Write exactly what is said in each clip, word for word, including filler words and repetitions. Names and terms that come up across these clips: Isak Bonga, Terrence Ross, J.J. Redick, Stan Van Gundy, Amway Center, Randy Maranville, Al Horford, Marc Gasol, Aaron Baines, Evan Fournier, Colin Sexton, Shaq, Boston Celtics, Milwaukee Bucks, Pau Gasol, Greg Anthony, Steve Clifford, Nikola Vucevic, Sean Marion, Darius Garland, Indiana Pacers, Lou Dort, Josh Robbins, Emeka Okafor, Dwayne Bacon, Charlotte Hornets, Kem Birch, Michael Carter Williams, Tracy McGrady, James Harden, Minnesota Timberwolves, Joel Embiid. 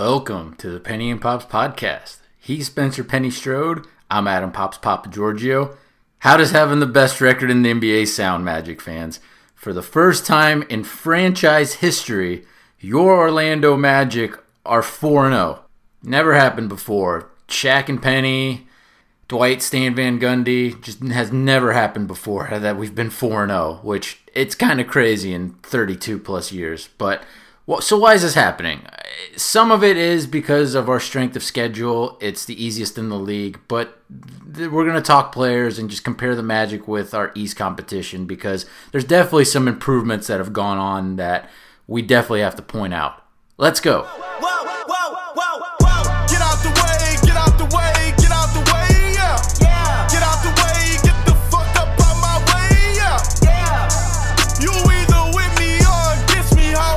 Welcome to the Penny and Pops podcast. He's Spencer Penny Strode. I'm Adam Pops Papa Giorgio. How does having the best record in the N B A sound, Magic fans? For the first time in franchise history, your Orlando Magic are four and oh. Never happened before. Shaq and Penny, Dwight, Stan Van Gundy, just has never happened before that we've been four and oh, which it's kind of crazy in thirty-two plus years, but... Well, so why is this happening? Some of it is because of our strength of schedule. It's the easiest in the league, but th- we're going to talk players and just compare the Magic with our East competition because there's definitely some improvements that have gone on that we definitely have to point out. Let's go. Whoa, whoa, whoa, whoa, whoa. Get out the way, get out the way, get out the way, yeah. Yeah. Get out the way, get the fuck up out my way, yeah. Yeah. You either with me or against me, ho.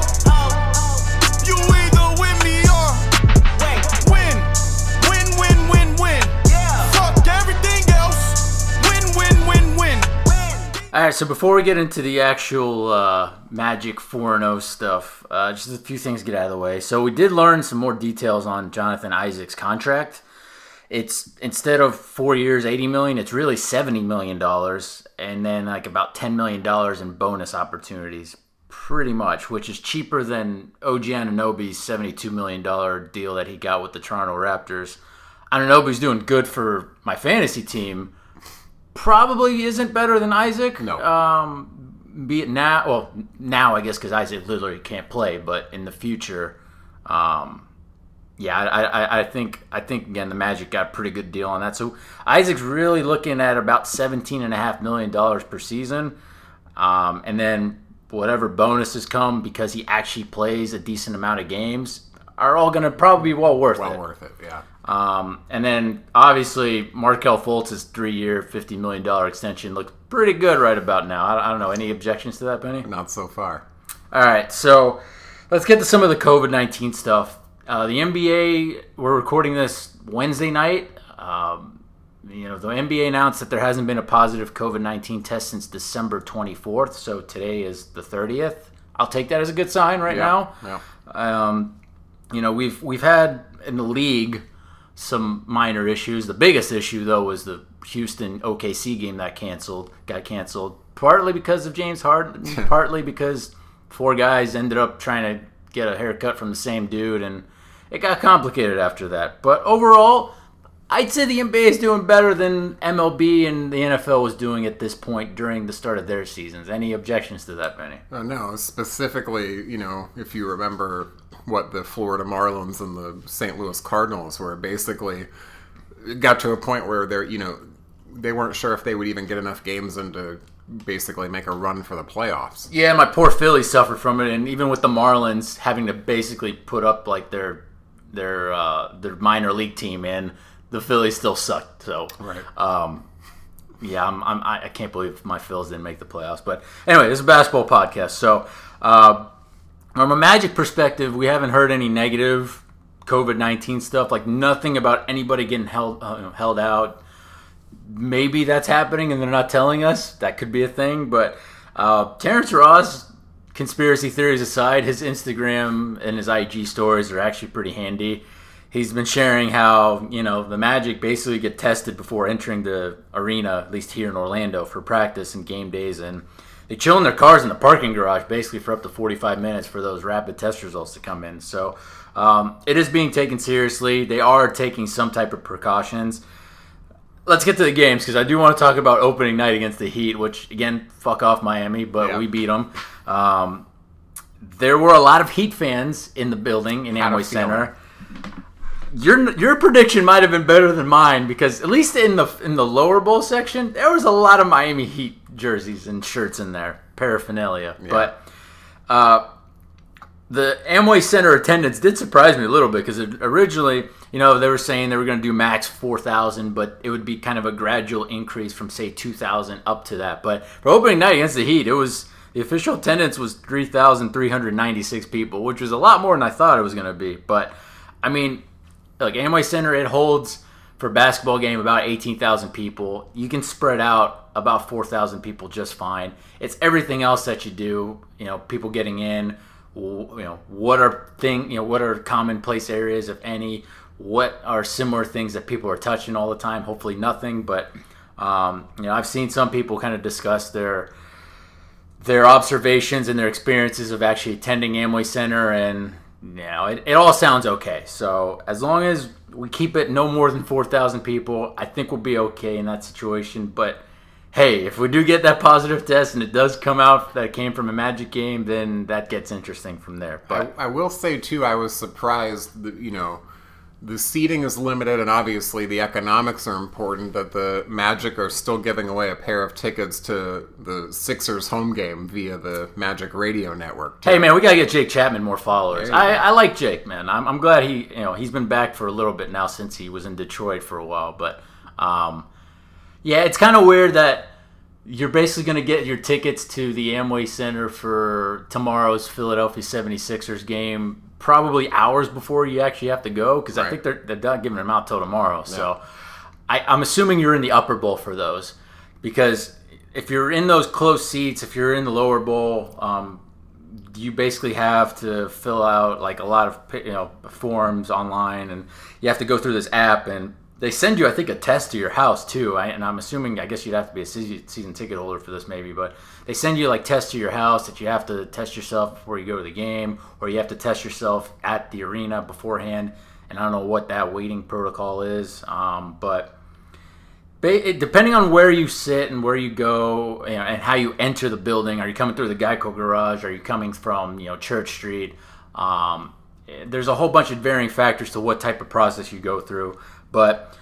All right, so before we get into the actual uh, Magic four and oh stuff, uh, just a few things to get out of the way. So we did learn some more details on Jonathan Isaac's contract. It's instead of four years, eighty million dollars, it's really seventy million dollars, and then like about ten million dollars in bonus opportunities, pretty much, which is cheaper than O G Anunoby's seventy-two million dollars deal that he got with the Toronto Raptors. Anunoby's doing good for my fantasy team. Probably isn't better than Isaac. No. Um, be it now, well, now I guess because Isaac literally can't play, but in the future, um, yeah, I, I, I think I think again the Magic got a pretty good deal on that. So Isaac's really looking at about seventeen and a half million dollars per season, um, and then whatever bonuses come because he actually plays a decent amount of games are all going to probably be well worth it. Well worth it, yeah. Um, and then, obviously, Markel Fultz's three-year, fifty million dollars extension looks pretty good right about now. I, I don't know. Any objections to that, Penny? Not so far. All right. So let's get to some of the covid nineteen stuff. Uh, the N B A, we're recording this Wednesday night. Um, you know, the N B A announced that there hasn't been a positive covid nineteen test since December twenty-fourth. So today is the thirtieth. I'll take that as a good sign right yeah, now. Yeah. Um, you know, we've we've had in the league... some minor issues. The biggest issue, though, was the Houston O K C game that canceled, got canceled, partly because of James Harden, partly because four guys ended up trying to get a haircut from the same dude, and it got complicated after that. But overall, I'd say the N B A is doing better than M L B and the N F L was doing at this point during the start of their seasons. Any objections to that, Benny? Uh, no, specifically, you know, if you remember what the Florida Marlins and the Saint Louis Cardinals were, basically it got to a point where they're, you know, they weren't sure if they would even get enough games in to basically make a run for the playoffs. Yeah, my poor Phillies suffered from it, and even with the Marlins having to basically put up like their their uh, their minor league team in. The Phillies still sucked, so right. um, yeah, I'm, I'm, I can't believe my Phillies didn't make the playoffs. But anyway, this is a basketball podcast, so uh, from a Magic perspective, we haven't heard any negative covid nineteen stuff, like nothing about anybody getting held uh, held out. Maybe that's happening and they're not telling us. That could be a thing, but uh, Terrence Ross, conspiracy theories aside, his Instagram and his I G stories are actually pretty handy. He's been sharing how, you know, the Magic basically get tested before entering the arena, at least here in Orlando, for practice and game days. And they chill in their cars in the parking garage basically for up to forty-five minutes for those rapid test results to come in. So um, it is being taken seriously. They are taking some type of precautions. Let's get to the games because I do want to talk about opening night against the Heat, which, again, fuck off Miami, but yeah. We beat them. Um, there were a lot of Heat fans in the building in Amway Center. Your your prediction might have been better than mine because at least in the in the lower bowl section, there was a lot of Miami Heat jerseys and shirts in there, paraphernalia. Yeah. But uh, the Amway Center attendance did surprise me a little bit because originally, you know, they were saying they were going to do max four thousand, but it would be kind of a gradual increase from, say, two thousand up to that. But for opening night against the Heat, it was the official attendance was three thousand three hundred ninety-six people, which was a lot more than I thought it was going to be. But, I mean... Like Amway Center, it holds for a basketball game about eighteen thousand people. You can spread out about four thousand people just fine. It's everything else that you do, you know, people getting in, you know, what are thing, you know, what are commonplace areas, if any? What are similar things that people are touching all the time? Hopefully nothing, but um, you know, I've seen some people kind of discuss their their observations and their experiences of actually attending Amway Center, and you know, it, it all sounds okay. So as long as we keep it no more than four thousand people, I think we'll be okay in that situation. But hey, if we do get that positive test and it does come out that it came from a Magic game, then that gets interesting from there. But I, I will say too, I was surprised that, you know, the seating is limited, and obviously the economics are important, that the Magic are still giving away a pair of tickets to the Sixers home game via the Magic radio network. Too. Hey, man, we got to get Jake Chapman more followers. I, I like Jake, man. I'm, I'm glad he, you know, he's been back for a little bit now since he was in Detroit for a while. But, um, yeah, it's kind of weird that you're basically going to get your tickets to the Amway Center for tomorrow's Philadelphia seventy-sixers game probably hours before you actually have to go, because right. I think they're, they're not giving them out till tomorrow. Yeah. So I, I'm assuming you're in the upper bowl for those, because if you're in those close seats, if you're in the lower bowl, um, you basically have to fill out like a lot of, you know, forms online, and you have to go through this app, and they send you, I think, a test to your house too. I, and I'm assuming, I guess you'd have to be a season ticket holder for this maybe, but they send you like tests to your house that you have to test yourself before you go to the game, or you have to test yourself at the arena beforehand. And I don't know what that waiting protocol is, um, but it, depending on where you sit and where you go, you know, and how you enter the building, are you coming through the Geico garage? Are you coming from, you know, Church Street? Um, there's a whole bunch of varying factors to what type of process you go through. But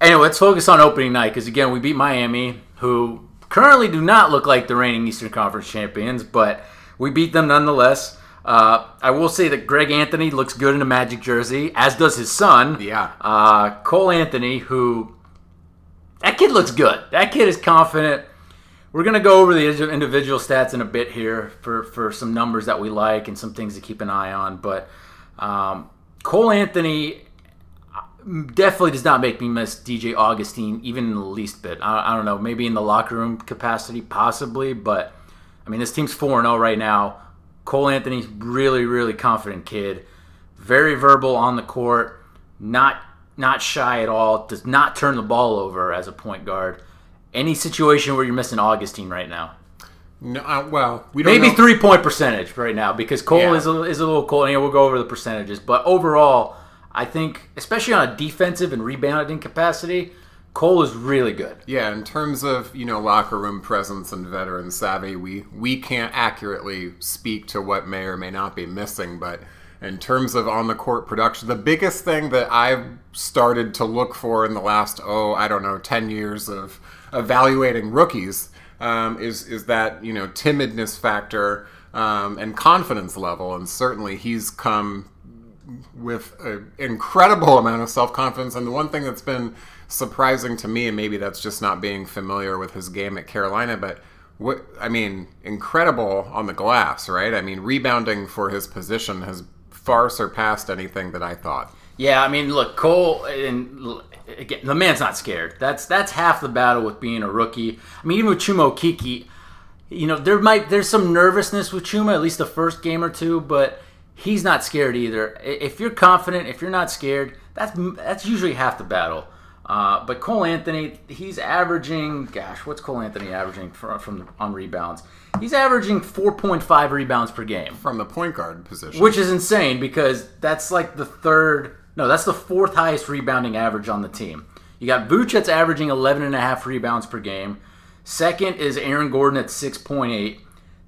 anyway, let's focus on opening night, because, again, we beat Miami, who currently do not look like the reigning Eastern Conference champions, but we beat them nonetheless. Uh, I will say that Greg Anthony looks good in a Magic jersey, as does his son. Yeah. Uh, Cole Anthony, who – that kid looks good. That kid is confident. We're going to go over the individual stats in a bit here for, for some numbers that we like and some things to keep an eye on. But um, Cole Anthony – definitely does not make me miss D J Augustine even in the least bit. I, I don't know, maybe in the locker room capacity, possibly, but I mean, this team's four and oh right now. Cole Anthony's really, really confident kid. Very verbal on the court, not not shy at all, does not turn the ball over as a point guard. Any situation where you're missing Augustine right now? No, uh, well, we don't maybe know. Three-point percentage right now, because Cole yeah. is, a, is a little cold. And we'll go over the percentages, but overall, I think, especially on a defensive and rebounding capacity, Cole is really good. Yeah, in terms of, you know, locker room presence and veteran savvy, we, we can't accurately speak to what may or may not be missing. But in terms of on-the-court production, the biggest thing that I've started to look for in the last, oh, I don't know, ten years of evaluating rookies um, is, is that, you know, timidness factor um, and confidence level. And certainly he's come with an incredible amount of self-confidence. And the one thing that's been surprising to me, and maybe that's just not being familiar with his game at Carolina, but what I mean, incredible on the glass, right? I mean, rebounding for his position has far surpassed anything that I thought. Yeah, I mean, look, Cole, and again, the man's not scared. That's that's half the battle with being a rookie. I mean, even with Chuma Okeke, you know, there might there's some nervousness with Chuma, at least the first game or two, but he's not scared either. If you're confident, if you're not scared, that's that's usually half the battle. Uh, but Cole Anthony, he's averaging, gosh, what's Cole Anthony averaging from, from the, on rebounds? He's averaging four point five rebounds per game. From the point guard position. Which is insane, because that's like the third, no, that's the fourth highest rebounding average on the team. You got Vucevic that's averaging eleven point five rebounds per game. Second is Aaron Gordon at six point eight.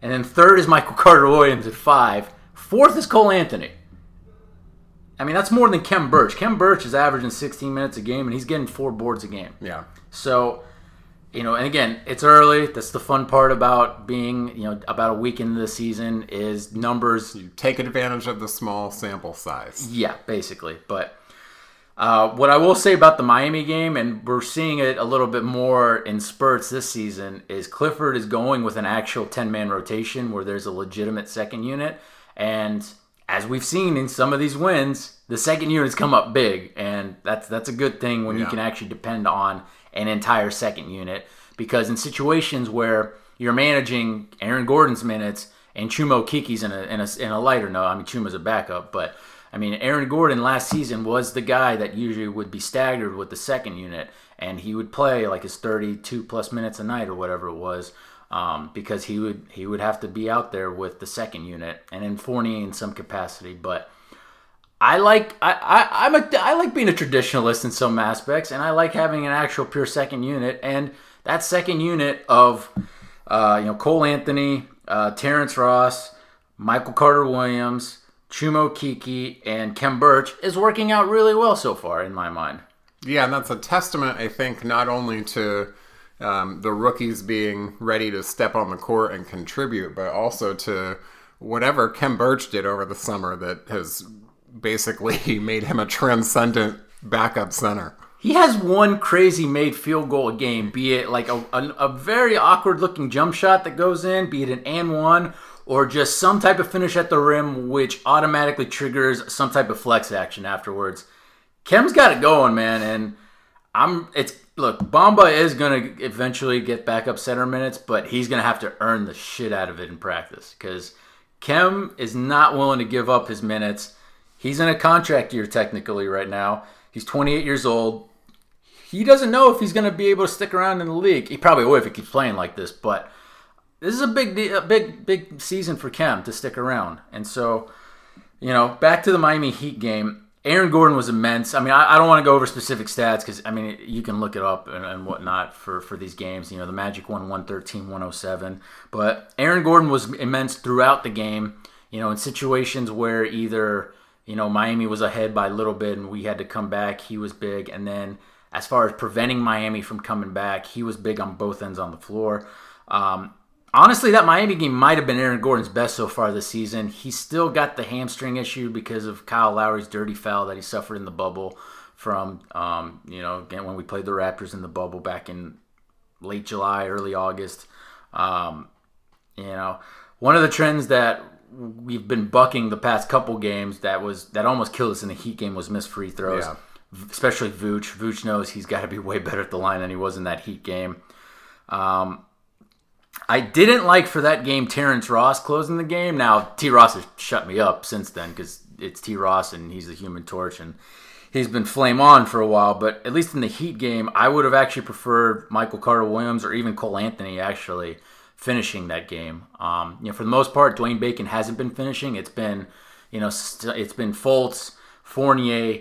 And then third is Michael Carter Williams at five. Fourth is Cole Anthony. I mean, that's more than Kem Birch. Kem Birch is averaging sixteen minutes a game, and he's getting four boards a game. Yeah. So, you know, and again, it's early. That's the fun part about being, you know, about a week into the season is numbers. You take advantage of the small sample size. Yeah, basically. But uh, what I will say about the Miami game, and we're seeing it a little bit more in spurts this season, is Clifford is going with an actual ten-man rotation where there's a legitimate second unit. And as we've seen in some of these wins, the second unit's come up big, and that's that's a good thing when yeah. you can actually depend on an entire second unit, because in situations where you're managing Aaron Gordon's minutes And Chuma Okeke's in a, in a in a lighter note. I mean, Chuma's a backup, but I mean, Aaron Gordon last season was the guy that usually would be staggered with the second unit, and he would play like his thirty-two plus minutes a night or whatever it was, um, because he would he would have to be out there with the second unit and in Fournier in some capacity. But I like I, I I'm a I like being a traditionalist in some aspects, and I like having an actual pure second unit, and that second unit of uh, you know Cole Anthony, Uh, Terrence Ross, Michael Carter Williams, Chuma Okeke, and Kem Birch is working out really well so far in my mind. Yeah, and that's a testament, I think, not only to um, the rookies being ready to step on the court and contribute, but also to whatever Kem Birch did over the summer that has basically made him a transcendent backup center. He has one crazy made field goal a game, be it like a, a, a very awkward-looking jump shot that goes in, be it an and one, or just some type of finish at the rim, which automatically triggers some type of flex action afterwards. Kem's got it going, man, and I'm. It's look, Bamba is gonna eventually get back up center minutes, but he's gonna have to earn the shit out of it in practice because Kem is not willing to give up his minutes. He's in a contract year technically right now. He's twenty-eight years old. He doesn't know if he's going to be able to stick around in the league. He probably will if he keeps playing like this, but this is a big a big, big season for Kem to stick around. And so, you know, back to the Miami Heat game, Aaron Gordon was immense. I mean, I, I don't want to go over specific stats because, I mean, you can look it up and, and whatnot for, for these games. You know, the Magic won one thirteen to one oh seven. But Aaron Gordon was immense throughout the game, you know, in situations where either, you know, Miami was ahead by a little bit and we had to come back. He was big. And then, as far as preventing Miami from coming back, he was big on both ends on the floor. Um, honestly, that Miami game might have been Aaron Gordon's best so far this season. He's still got the hamstring issue because of Kyle Lowry's dirty foul that he suffered in the bubble from, um, you know, again, when we played the Raptors in the bubble back in late July, early August. Um, you know, one of the trends that we've been bucking the past couple games that was that almost killed us in the Heat game was missed free throws. Yeah. Especially Vooch. Vooch knows he's got to be way better at the line than he was in that Heat game. Um, I didn't like for that game Terrence Ross closing the game. Now, T. Ross has shut me up since then because it's T. Ross and he's the Human Torch and he's been flame on for a while. But at least in the Heat game, I would have actually preferred Michael Carter Williams or even Cole Anthony actually finishing that game. Um, you know, for the most part, Dwayne Bacon hasn't been finishing. It's been, you know, st- it's been Fultz, Fournier,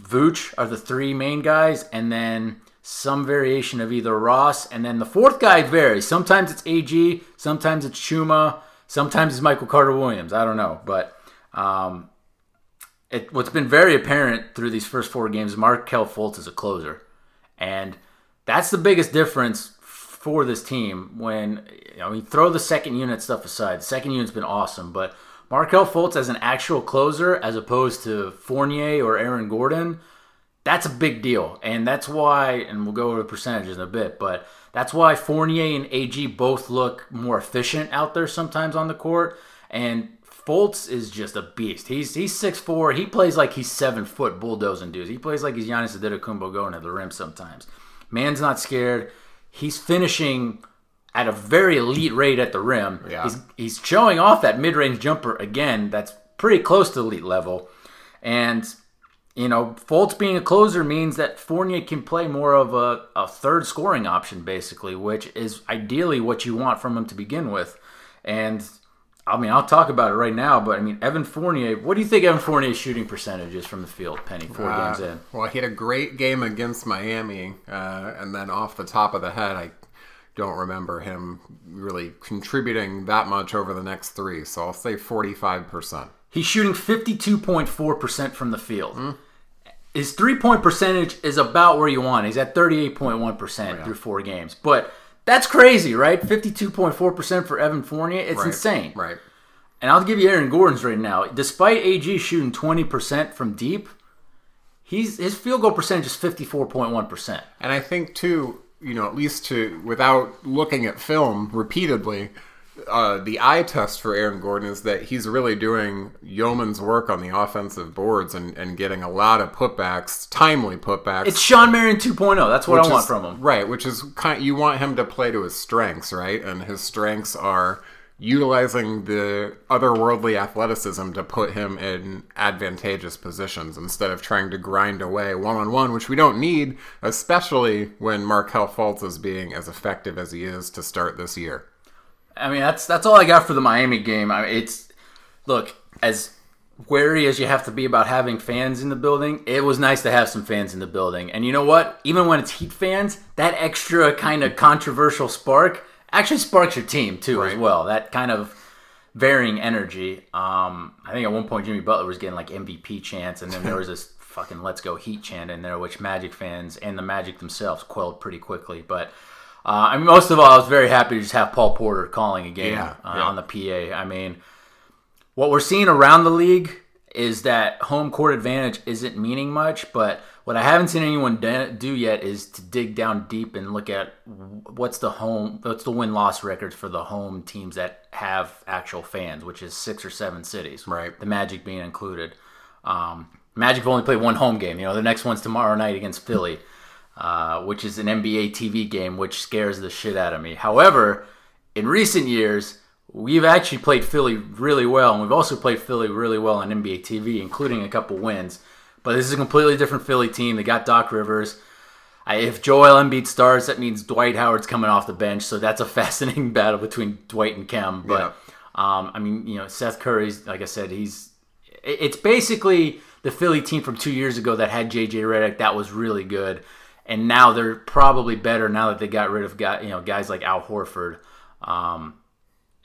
Vooch are the three main guys, and then some variation of either Ross, and then the fourth guy varies. Sometimes it's A G, sometimes it's Chuma, sometimes it's Michael Carter Williams. I don't know, but um, it, what's been very apparent through these first four games, Markel Fultz is a closer, and that's the biggest difference for this team. When you know, you throw the second unit stuff aside, the second unit's been awesome, but Markel Fultz as an actual closer as opposed to Fournier or Aaron Gordon, that's a big deal. And that's why, and we'll go over the percentages in a bit, but that's why Fournier and A G both look more efficient out there sometimes on the court. And Fultz is just a beast. He's he's six four. He plays like he's seven foot, bulldozing dudes. He plays like he's Giannis Antetokounmpo going to the rim sometimes. Man's not scared. He's finishing at a very elite rate at the rim. Yeah. He's, he's showing off that mid-range jumper again. That's pretty close to elite level. And, you know, Fultz being a closer means that Fournier can play more of a, a third scoring option, basically, which is ideally what you want from him to begin with. And, I mean, I'll talk about it right now, but, I mean, Evan Fournier, what do you think Evan Fournier's shooting percentage is from the field, Penny, four uh, games in? Well, he had a great game against Miami, uh, and then off the top of the head, I don't remember him really contributing that much over the next three, so I'll say forty-five percent. He's shooting fifty-two point four percent from the field. Mm. His three-point percentage is about where you want. He's at thirty-eight point one percent oh, yeah. through four games, but that's crazy, right? fifty-two point four percent for Evan Fournier. It's right. insane. Right. And I'll give you Aaron Gordon's right now. Despite A G shooting twenty percent from deep, he's his field goal percentage is fifty-four point one percent. And I think, too, you know, at least to, without looking at film repeatedly, uh, the eye test for Aaron Gordon is that he's really doing yeoman's work on the offensive boards and, and getting a lot of putbacks, timely putbacks. It's Sean Marion two point oh. That's what I want is, from him. Right, which is kind of, you want him to play to his strengths, right? And his strengths are utilizing the otherworldly athleticism to put him in advantageous positions instead of trying to grind away one-on-one, which we don't need, especially when Markel Fultz is being as effective as he is to start this year. I mean, that's that's all I got for the Miami game. I mean, it's look, as wary as you have to be about having fans in the building, it was nice to have some fans in the building. And you know what? Even when it's Heat fans, that extra kind of controversial spark actually sparks your team, too, right, as well. That kind of varying energy. Um, I think at one point Jimmy Butler was getting, like, M V P chants, and then there was this fucking Let's Go Heat chant in there, which Magic fans and the Magic themselves quelled pretty quickly. But, uh, I mean, most of all, I was very happy to just have Paul Porter calling a game yeah, uh, yeah. on the P A. I mean, what we're seeing around the league is that home court advantage isn't meaning much, but what I haven't seen anyone do yet is to dig down deep and look at what's the home, what's the win-loss records for the home teams that have actual fans, which is six or seven cities, right? The Magic being included. Um, Magic have only played one home game. You know, the next one's tomorrow night against Philly, uh, which is an N B A T V game, which scares the shit out of me. However, in recent years, we've actually played Philly really well, and we've also played Philly really well on N B A T V, including a couple wins. But this is a completely different Philly team. They got Doc Rivers. I, if Joel Embiid starts, that means Dwight Howard's coming off the bench, so that's a fascinating battle between Dwight and Kem. But, yeah. um, I mean, you know, Seth Curry's, like I said, he's it, it's basically the Philly team from two years ago that had J J Redick. That was really good. And now they're probably better now that they got rid of guy, you know, guys like Al Horford. Um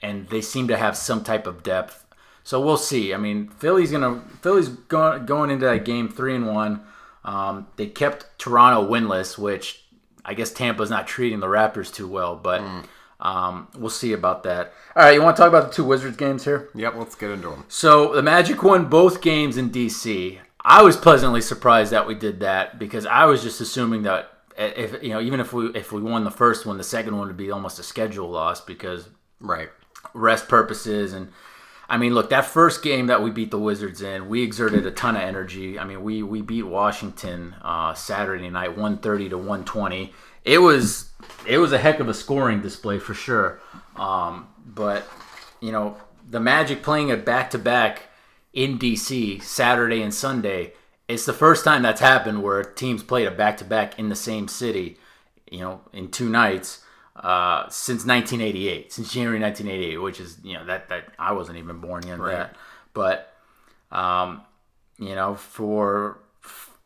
And they seem to have some type of depth, so we'll see. I mean, Philly's gonna Philly's going going into that game three and one. Um, they kept Toronto winless, which I guess Tampa's not treating the Raptors too well, but mm. um, we'll see about that. All right, you want to talk about the two Wizards games here? Yep, let's get into them. So the Magic won both games in D C. I was pleasantly surprised that we did that because I was just assuming that if you know even if we if we won the first one, the second one would be almost a schedule loss because right. rest purposes. And I mean, look, that first game that we beat the Wizards in, we exerted a ton of energy. I mean, we we beat Washington uh, Saturday night, one thirty to one twenty. It was it was a heck of a scoring display for sure. Um, but you know, the Magic playing a back to back in D C Saturday and Sunday. It's the first time that's happened where teams played a back to back in the same city, you know, in two nights. Uh, since nineteen eighty-eight, since January nineteen eighty-eight, which is, you know, that, that I wasn't even born yet. Right. That. But, um, you know, for,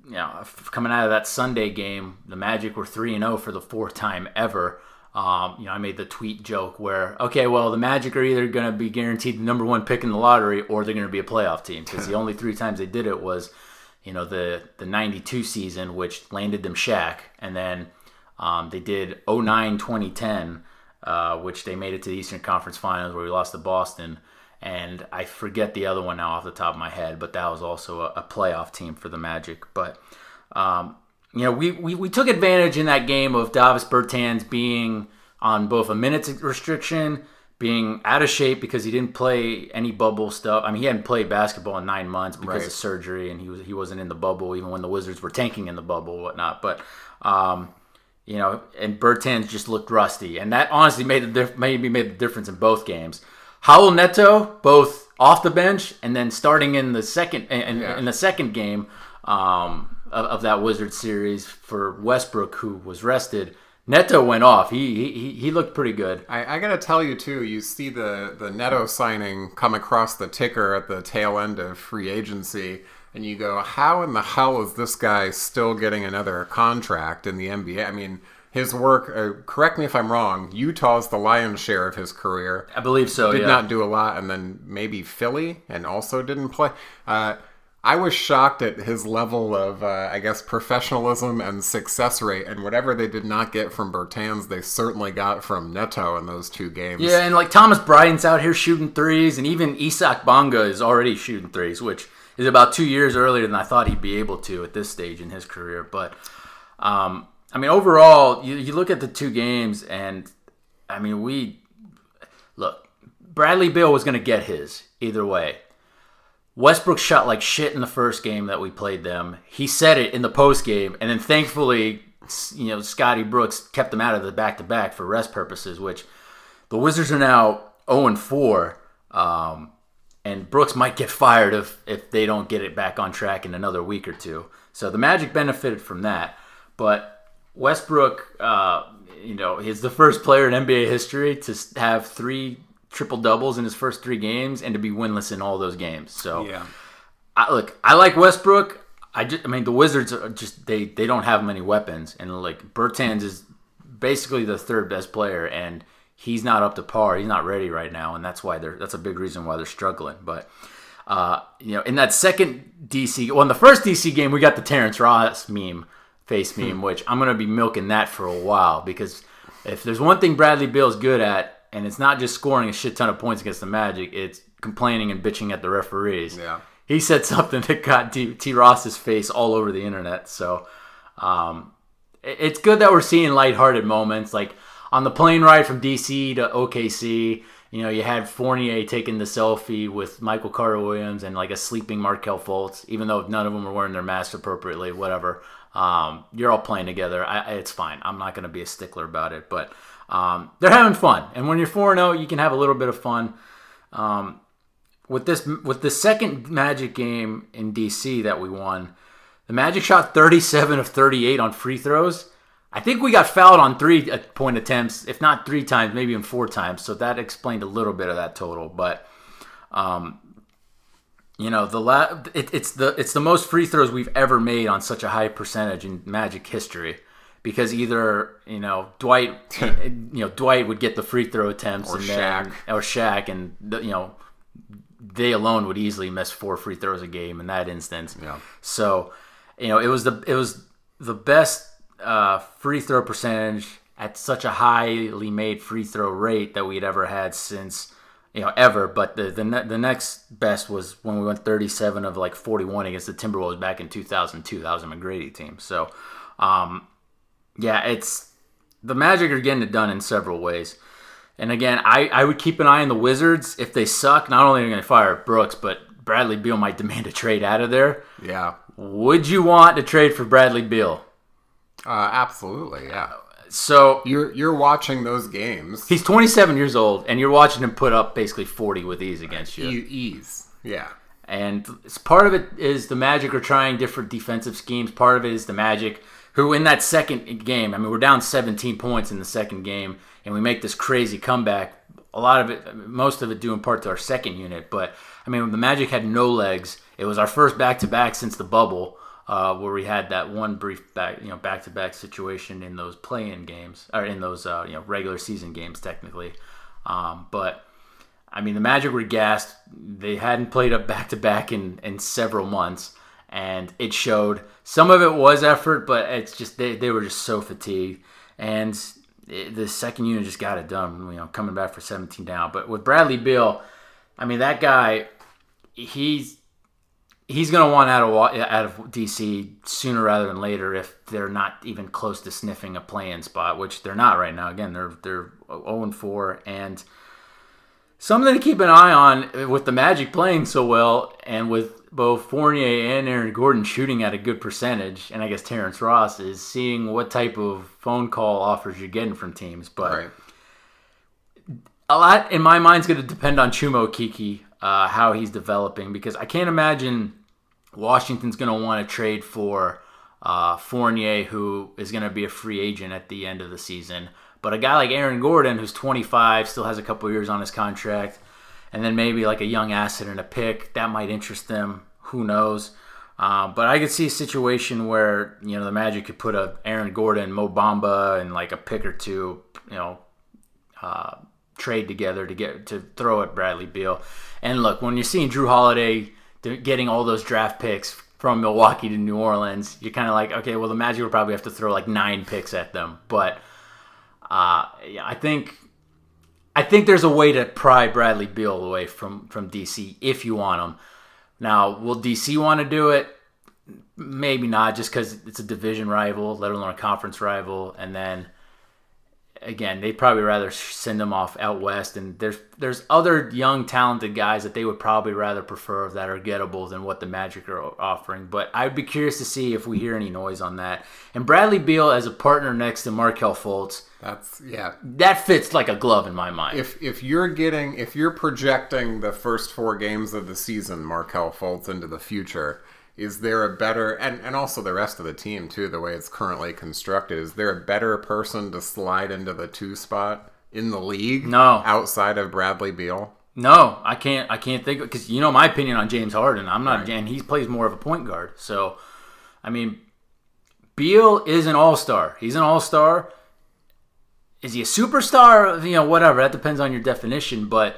you know, coming out of that Sunday game, the Magic were three and oh for the fourth time ever. Um, you know, I made the tweet joke where, okay, well, the Magic are either going to be guaranteed the number one pick in the lottery or they're going to be a playoff team because the only three times they did it was, you know, the, the ninety-two season, which landed them Shaq, and then Um, they did oh nine twenty ten, uh, which they made it to the Eastern Conference Finals where we lost to Boston. And I forget the other one now off the top of my head, but that was also a, a playoff team for the Magic. But, um, you know, we, we, we took advantage in that game of Davis Bertans being on both a minutes restriction, being out of shape because he didn't play any bubble stuff. I mean, he hadn't played basketball in nine months because right. of surgery, and he, was, he wasn't in the bubble even when the Wizards were tanking in the bubble and whatnot. But, um you know, and Bertans just looked rusty. And that honestly made the dif- maybe made the difference in both games. Raul Neto, both off the bench and then starting in the second in, yeah. in the second game um, of, of that Wizards series for Westbrook, who was rested. Neto went off. He he he looked pretty good. I, I got to tell you, too, you see the, the Neto signing come across the ticker at the tail end of free agency. And you go, how in the hell is this guy still getting another contract in the N B A? I mean, his work, uh, correct me if I'm wrong, Utah's the lion's share of his career. I believe so, Did yeah. not do a lot, and then maybe Philly, and also didn't play. Uh, I was shocked at his level of, uh, I guess, professionalism and success rate. And whatever they did not get from Bertans, they certainly got from Neto in those two games. Yeah, and like Thomas Bryant's out here shooting threes, and even Isak Bonga is already shooting threes, which is about two years earlier than I thought he'd be able to at this stage in his career. But, um, I mean, overall, you, you look at the two games, and, I mean, we – look, Bradley Beal was going to get his either way. Westbrook shot like shit in the first game that we played them. He said it in the post game, and then thankfully, you know, Scotty Brooks kept them out of the back-to-back for rest purposes, which the Wizards are now – oh and four, um, and Brooks might get fired if, if they don't get it back on track in another week or two. So the Magic benefited from that. But Westbrook, uh, you know, he's the first player in N B A history to have three triple-doubles in his first three games and to be winless in all those games. So, yeah. I, look, I like Westbrook. I, just, I mean, the Wizards are just, they, they don't have many weapons. And, like, Bertans is basically the third best player, and he's not up to par. He's not ready right now, and that's why they're that's a big reason why they're struggling. But uh, you know, in that second D C, well, in the first D C game, we got the Terrence Ross meme, face meme, which I'm gonna be milking that for a while, because if there's one thing Bradley Beal's good at, and it's not just scoring a shit ton of points against the Magic, it's complaining and bitching at the referees. Yeah, he said something that got T, T. Ross's face all over the internet. So um, it, it's good that we're seeing lighthearted moments like. On the plane ride from D C to O K C, you know, you had Fournier taking the selfie with Michael Carter Williams and like a sleeping Markel Fultz, even though none of them were wearing their masks appropriately, whatever. Um, you're all playing together. I, it's fine. I'm not going to be a stickler about it, but um, they're having fun. And when you're four and oh, you can have a little bit of fun. Um, with this, with the second Magic game in D C that we won, the Magic shot thirty-seven of thirty-eight on free throws. I think we got fouled on three-point attempts, if not three times, maybe even four times. So that explained a little bit of that total. But, um, you know, the la- it, it's the it's the most free throws we've ever made on such a high percentage in Magic history, because either you know Dwight, you know Dwight would get the free throw attempts, or and Shaq, then, or Shaq, and you know they alone would easily miss four free throws a game in that instance. Yeah. So, you know, it was the it was the best. Uh, free throw percentage at such a highly made free throw rate that we'd ever had since, you know, ever. But the the, ne- the next best was when we went thirty-seven of like forty-one against the Timberwolves back in two thousand two. That was a McGrady team. So, um, yeah, it's the Magic are getting it done in several ways. And again, I, I would keep an eye on the Wizards. If they suck, not only are they going to fire Brooks, but Bradley Beal might demand a trade out of there. Yeah. Would you want to trade for Bradley Beal? Uh, absolutely, yeah. So you're you're watching those games. He's twenty-seven years old, and you're watching him put up basically forty with ease against you. E- ease, yeah. And part of it is the Magic are trying different defensive schemes. Part of it is the Magic, who in that second game, I mean, we're down seventeen points in the second game, and we make this crazy comeback. A lot of it, most of it due in part to our second unit. But, I mean, the Magic had no legs. It was our first back-to-back since the bubble. Uh, where we had that one brief back, you know, back-to-back situation in those play-in games, or in those, uh, you know, regular season games, technically. Um, but I mean, the Magic were gassed. They hadn't played up back-to-back in, in several months, and it showed. Some of it was effort, but it's just they, they were just so fatigued, and it, the second unit just got it done. You know, coming back for seventeen down. But with Bradley Beal, I mean, that guy, he's. He's going to want out of out of D C sooner rather than later if they're not even close to sniffing a play-in spot, which they're not right now. Again, they're they're oh and four, and something to keep an eye on with the Magic playing so well, and with both Fournier and Aaron Gordon shooting at a good percentage, and I guess Terrence Ross, is seeing what type of phone call offers you're getting from teams. But right. A lot in my mind is going to depend on Chuma Okeke, uh, how he's developing, because I can't imagine Washington's going to want to trade for uh, Fournier, who is going to be a free agent at the end of the season. But a guy like Aaron Gordon, who's twenty-five, still has a couple years on his contract, and then maybe like a young asset and a pick, that might interest them. Who knows? Uh, but I could see a situation where, you know, the Magic could put a Aaron Gordon, Mo Bamba, and like a pick or two, you know, uh, trade together to get to throw at Bradley Beal. And look, when you're seeing Drew Holiday getting all those draft picks from Milwaukee to New Orleans, you're kind of like, okay, well, the Magic would probably have to throw like nine picks at them. But uh, yeah, I think I think there's a way to pry Bradley Beal away from, from D C if you want him. Now, will D C want to do it? Maybe not, just because it's a division rival, let alone a conference rival. And then again, they'd probably rather send him off out west. And there's there's other young, talented guys that they would probably rather prefer that are gettable than what the Magic are offering. But I'd be curious to see if we hear any noise on that. And Bradley Beal as a partner next to Markel Fultz. That's yeah. That fits like a glove in my mind. If if you're getting if you're projecting the first four games of the season, Markel Fultz into the future, is there a better and, and also the rest of the team too, the way it's currently constructed, is there a better person to slide into the two spot in the league? No. Outside of Bradley Beal? No, I can't I can't think of, 'cause you know my opinion on James Harden. I'm not right. And he plays more of a point guard. So I mean Beal is an all-star. He's an all-star. Is he a superstar? You know, whatever. That depends on your definition. But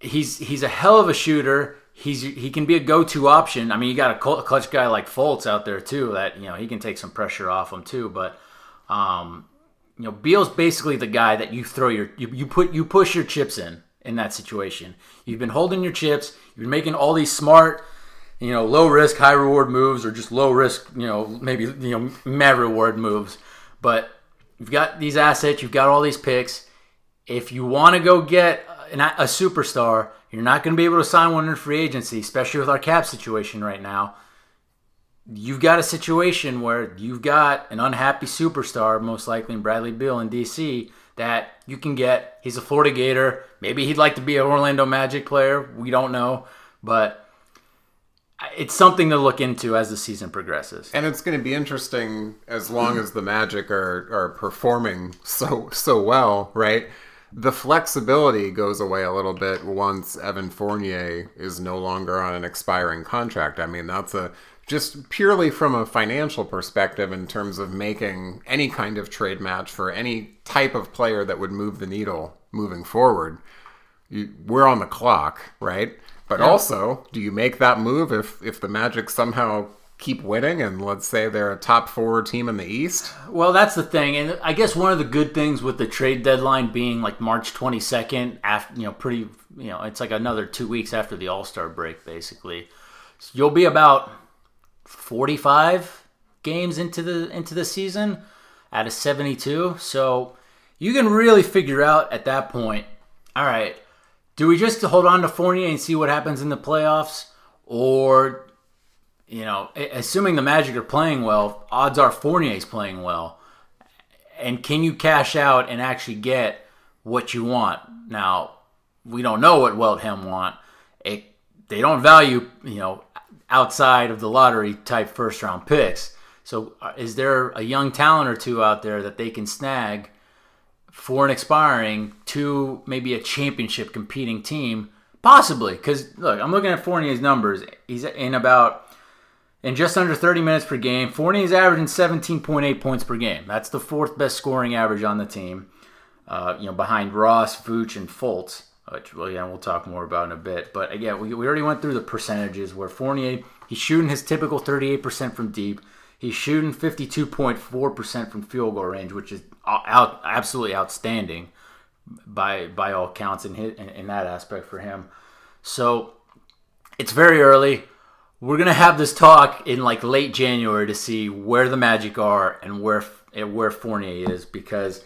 he's he's a hell of a shooter. He's he can be a go-to option. I mean, you got a clutch guy like Fultz out there too. That you know he can take some pressure off him too. But um, you know, Beal's basically the guy that you throw your you, you put you push your chips in in that situation. You've been holding your chips. You've been making all these smart, you know, low risk, high reward moves, or just low risk, you know, maybe you know, mad reward moves, but. You've got these assets. You've got all these picks. If you want to go get an, a superstar, you're not going to be able to sign one in free agency, especially with our cap situation right now. You've got a situation where you've got an unhappy superstar, most likely in Bradley Beal in D C, that you can get. He's a Florida Gator. Maybe he'd like to be an Orlando Magic player. We don't know, but... it's something to look into as the season progresses. And it's going to be interesting as long as the Magic are, are performing so so well, right? The flexibility goes away a little bit once Evan Fournier is no longer on an expiring contract. I mean, that's a just purely from a financial perspective in terms of making any kind of trade match for any type of player that would move the needle moving forward. You, we're on the clock, right? But yeah. Also, do you make that move if, if the Magic somehow keep winning and let's say they're a top four team in the East? Well, that's the thing. And I guess one of the good things with the trade deadline being like March twenty-second, after, you know, pretty, you know, it's like another two weeks after the All-Star break, basically. So you'll be about forty-five games into the into the season out of seventy-two. So you can really figure out at that point, all right, do we just hold on to Fournier and see what happens in the playoffs? Or, you know, assuming the Magic are playing well, odds are Fournier's playing well. And can you cash out and actually get what you want? Now, we don't know what Weltham want. It, they don't value, you know, outside of the lottery type first round picks. So is there a young talent or two out there that they can snag for an expiring to maybe a championship competing team, possibly? Because, look, I'm looking at Fournier's numbers. He's in about, in just under thirty minutes per game. Fournier's averaging seventeen point eight points per game. That's the fourth best scoring average on the team, uh, you know, behind Ross, Vooch, and Fultz, which, well, yeah, we'll talk more about in a bit. But, again, we, we already went through the percentages where Fournier, he's shooting his typical thirty-eight percent from deep. He's shooting fifty-two point four percent from field goal range, which is out, absolutely outstanding by by all counts in, his, in in that aspect for him. So it's very early. We're gonna have this talk in like late January to see where the Magic are and where and where Fournier is, because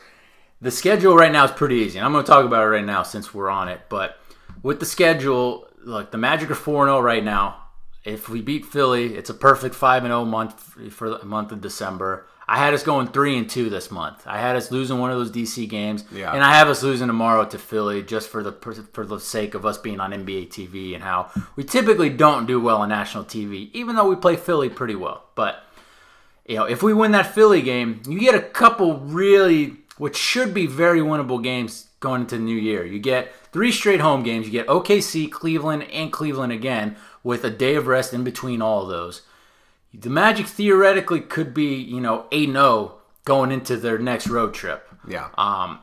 the schedule right now is pretty easy. And I'm gonna talk about it right now since we're on it. But with the schedule, look, the Magic are four and oh right now. If we beat Philly, it's a perfect five and oh month for the month of December. I had us going three and two this month. I had us losing one of those D C games, yeah. And I have us losing tomorrow to Philly just for the for the sake of us being on N B A T V and how we typically don't do well on national T V, even though we play Philly pretty well. But you know, if we win that Philly game, you get a couple really, what should be very winnable games going into the new year. You get three straight home games. You get O K C, Cleveland, and Cleveland again, with a day of rest in between all of those. The Magic theoretically could be, you know, eight and oh going into their next road trip. Yeah. Um,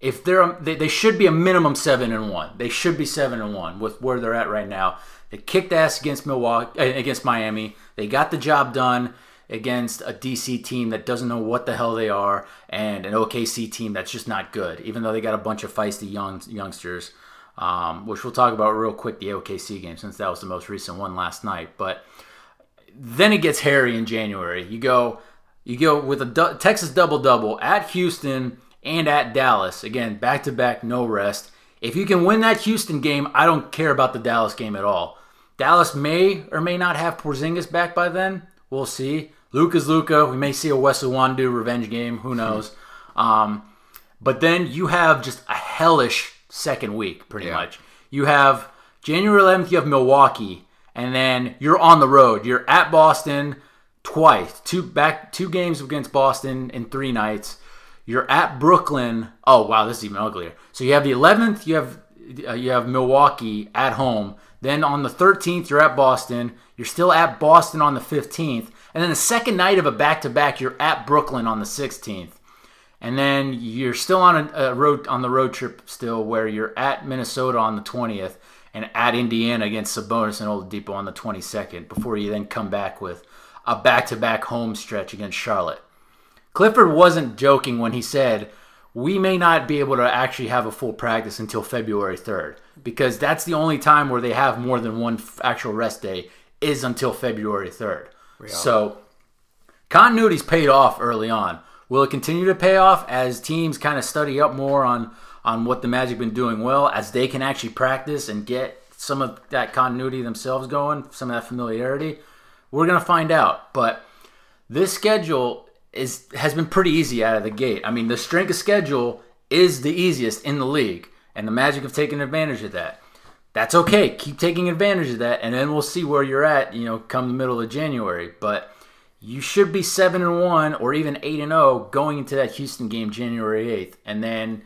if they're they, they should be a minimum seven and one. They should be seven and one with where they're at right now. They kicked ass against Milwaukee, against Miami. They got the job done against a D C team that doesn't know what the hell they are and an O K C team that's just not good, even though they got a bunch of feisty young youngsters. Um, which we'll talk about real quick, the O K C game, since that was the most recent one last night. But then it gets hairy in January. You go you go with a du- Texas double-double at Houston and at Dallas. Again, back-to-back, no rest. If you can win that Houston game, I don't care about the Dallas game at all. Dallas may or may not have Porzingis back by then. We'll see. Luka is Luka. We may see a Wesley Wandu revenge game. Who knows? um, but then you have just a hellish second week, pretty yeah. much. You have January eleventh, you have Milwaukee, and then you're on the road. You're at Boston twice. Two back, two games against Boston in three nights. You're at Brooklyn. Oh, wow, this is even uglier. So you have the eleventh, you have uh, you have Milwaukee at home. Then on the thirteenth, you're at Boston. You're still at Boston on the fifteenth. And then the second night of a back-to-back, you're at Brooklyn on the sixteenth. And then you're still on a, a road on the road trip still where you're at Minnesota on the twentieth and at Indiana against Sabonis and Oladipo on the twenty-second before you then come back with a back-to-back home stretch against Charlotte. Clifford wasn't joking when he said, we may not be able to actually have a full practice until February third because that's the only time where they have more than one f- actual rest day is until February third. Real. So continuity's paid off early on. Will it continue to pay off as teams kind of study up more on, on what the Magic been doing well, as they can actually practice and get some of that continuity themselves going, some of that familiarity? We're going to find out. But this schedule is has been pretty easy out of the gate. I mean, the strength of schedule is the easiest in the league, and the Magic have taken advantage of that. That's okay. Keep taking advantage of that, and then we'll see where you're at, you know, come the middle of January. But you should be seven and one or even eight and oh going into that Houston game January eighth, and then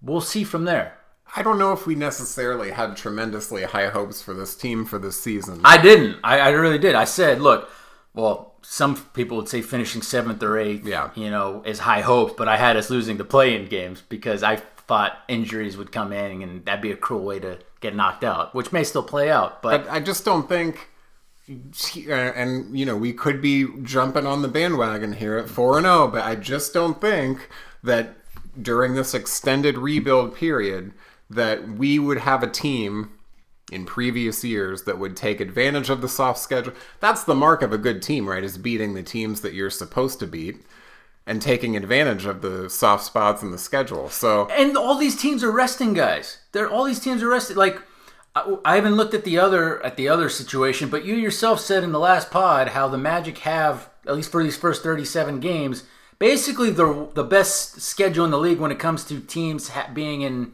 we'll see from there. I don't know if we necessarily had tremendously high hopes for this team for this season. I didn't. I, I really did. I said, look, well, some people would say finishing seventh or eighth, yeah. you know, is high hopes, but I had us losing the play-in games because I thought injuries would come in, and that'd be a cruel way to get knocked out, which may still play out. But, but I just don't think, and, you know, we could be jumping on the bandwagon here at four and oh, but I just don't think that during this extended rebuild period that we would have a team in previous years that would take advantage of the soft schedule. That's the mark of a good team, right? Is beating the teams that you're supposed to beat and taking advantage of the soft spots in the schedule. So and all these teams are resting guys. They're all these teams are rested. Like I, I haven't looked at the other at the other situation, but you yourself said in the last pod how the Magic have, at least for these first thirty-seven games, basically the the best schedule in the league when it comes to teams ha- being in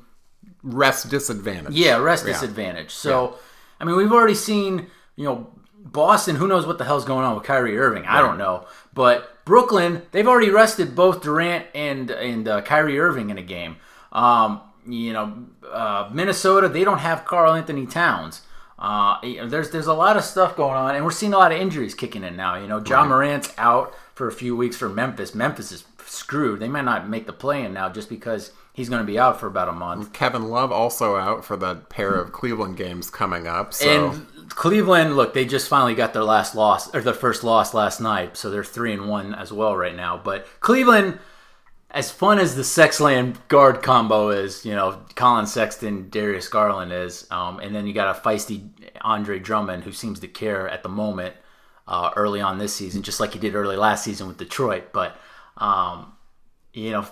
rest disadvantage. Yeah, rest yeah. disadvantage. So, yeah. I mean, we've already seen, you know, Boston, who knows what the hell's going on with Kyrie Irving. Right. I don't know. But Brooklyn, they've already rested both Durant and and uh, Kyrie Irving in a game. Um, you know, uh, Minnesota, they don't have Karl Anthony Towns. Uh, there's there's a lot of stuff going on, and we're seeing a lot of injuries kicking in now. You know, John right. Morant's out for a few weeks for Memphis. Memphis is screwed. They might not make the play-in now just because he's going to be out for about a month. Kevin Love also out for that pair of Cleveland games coming up. So. And Cleveland, look, they just finally got their last loss or their first loss last night, so they're three and one as well right now. But Cleveland, as fun as the Sexland guard combo is, you know, Colin Sexton, Darius Garland is, um, and then you got a feisty Andre Drummond who seems to care at the moment. Uh, early on this season, just like he did early last season with Detroit. But, um, you know,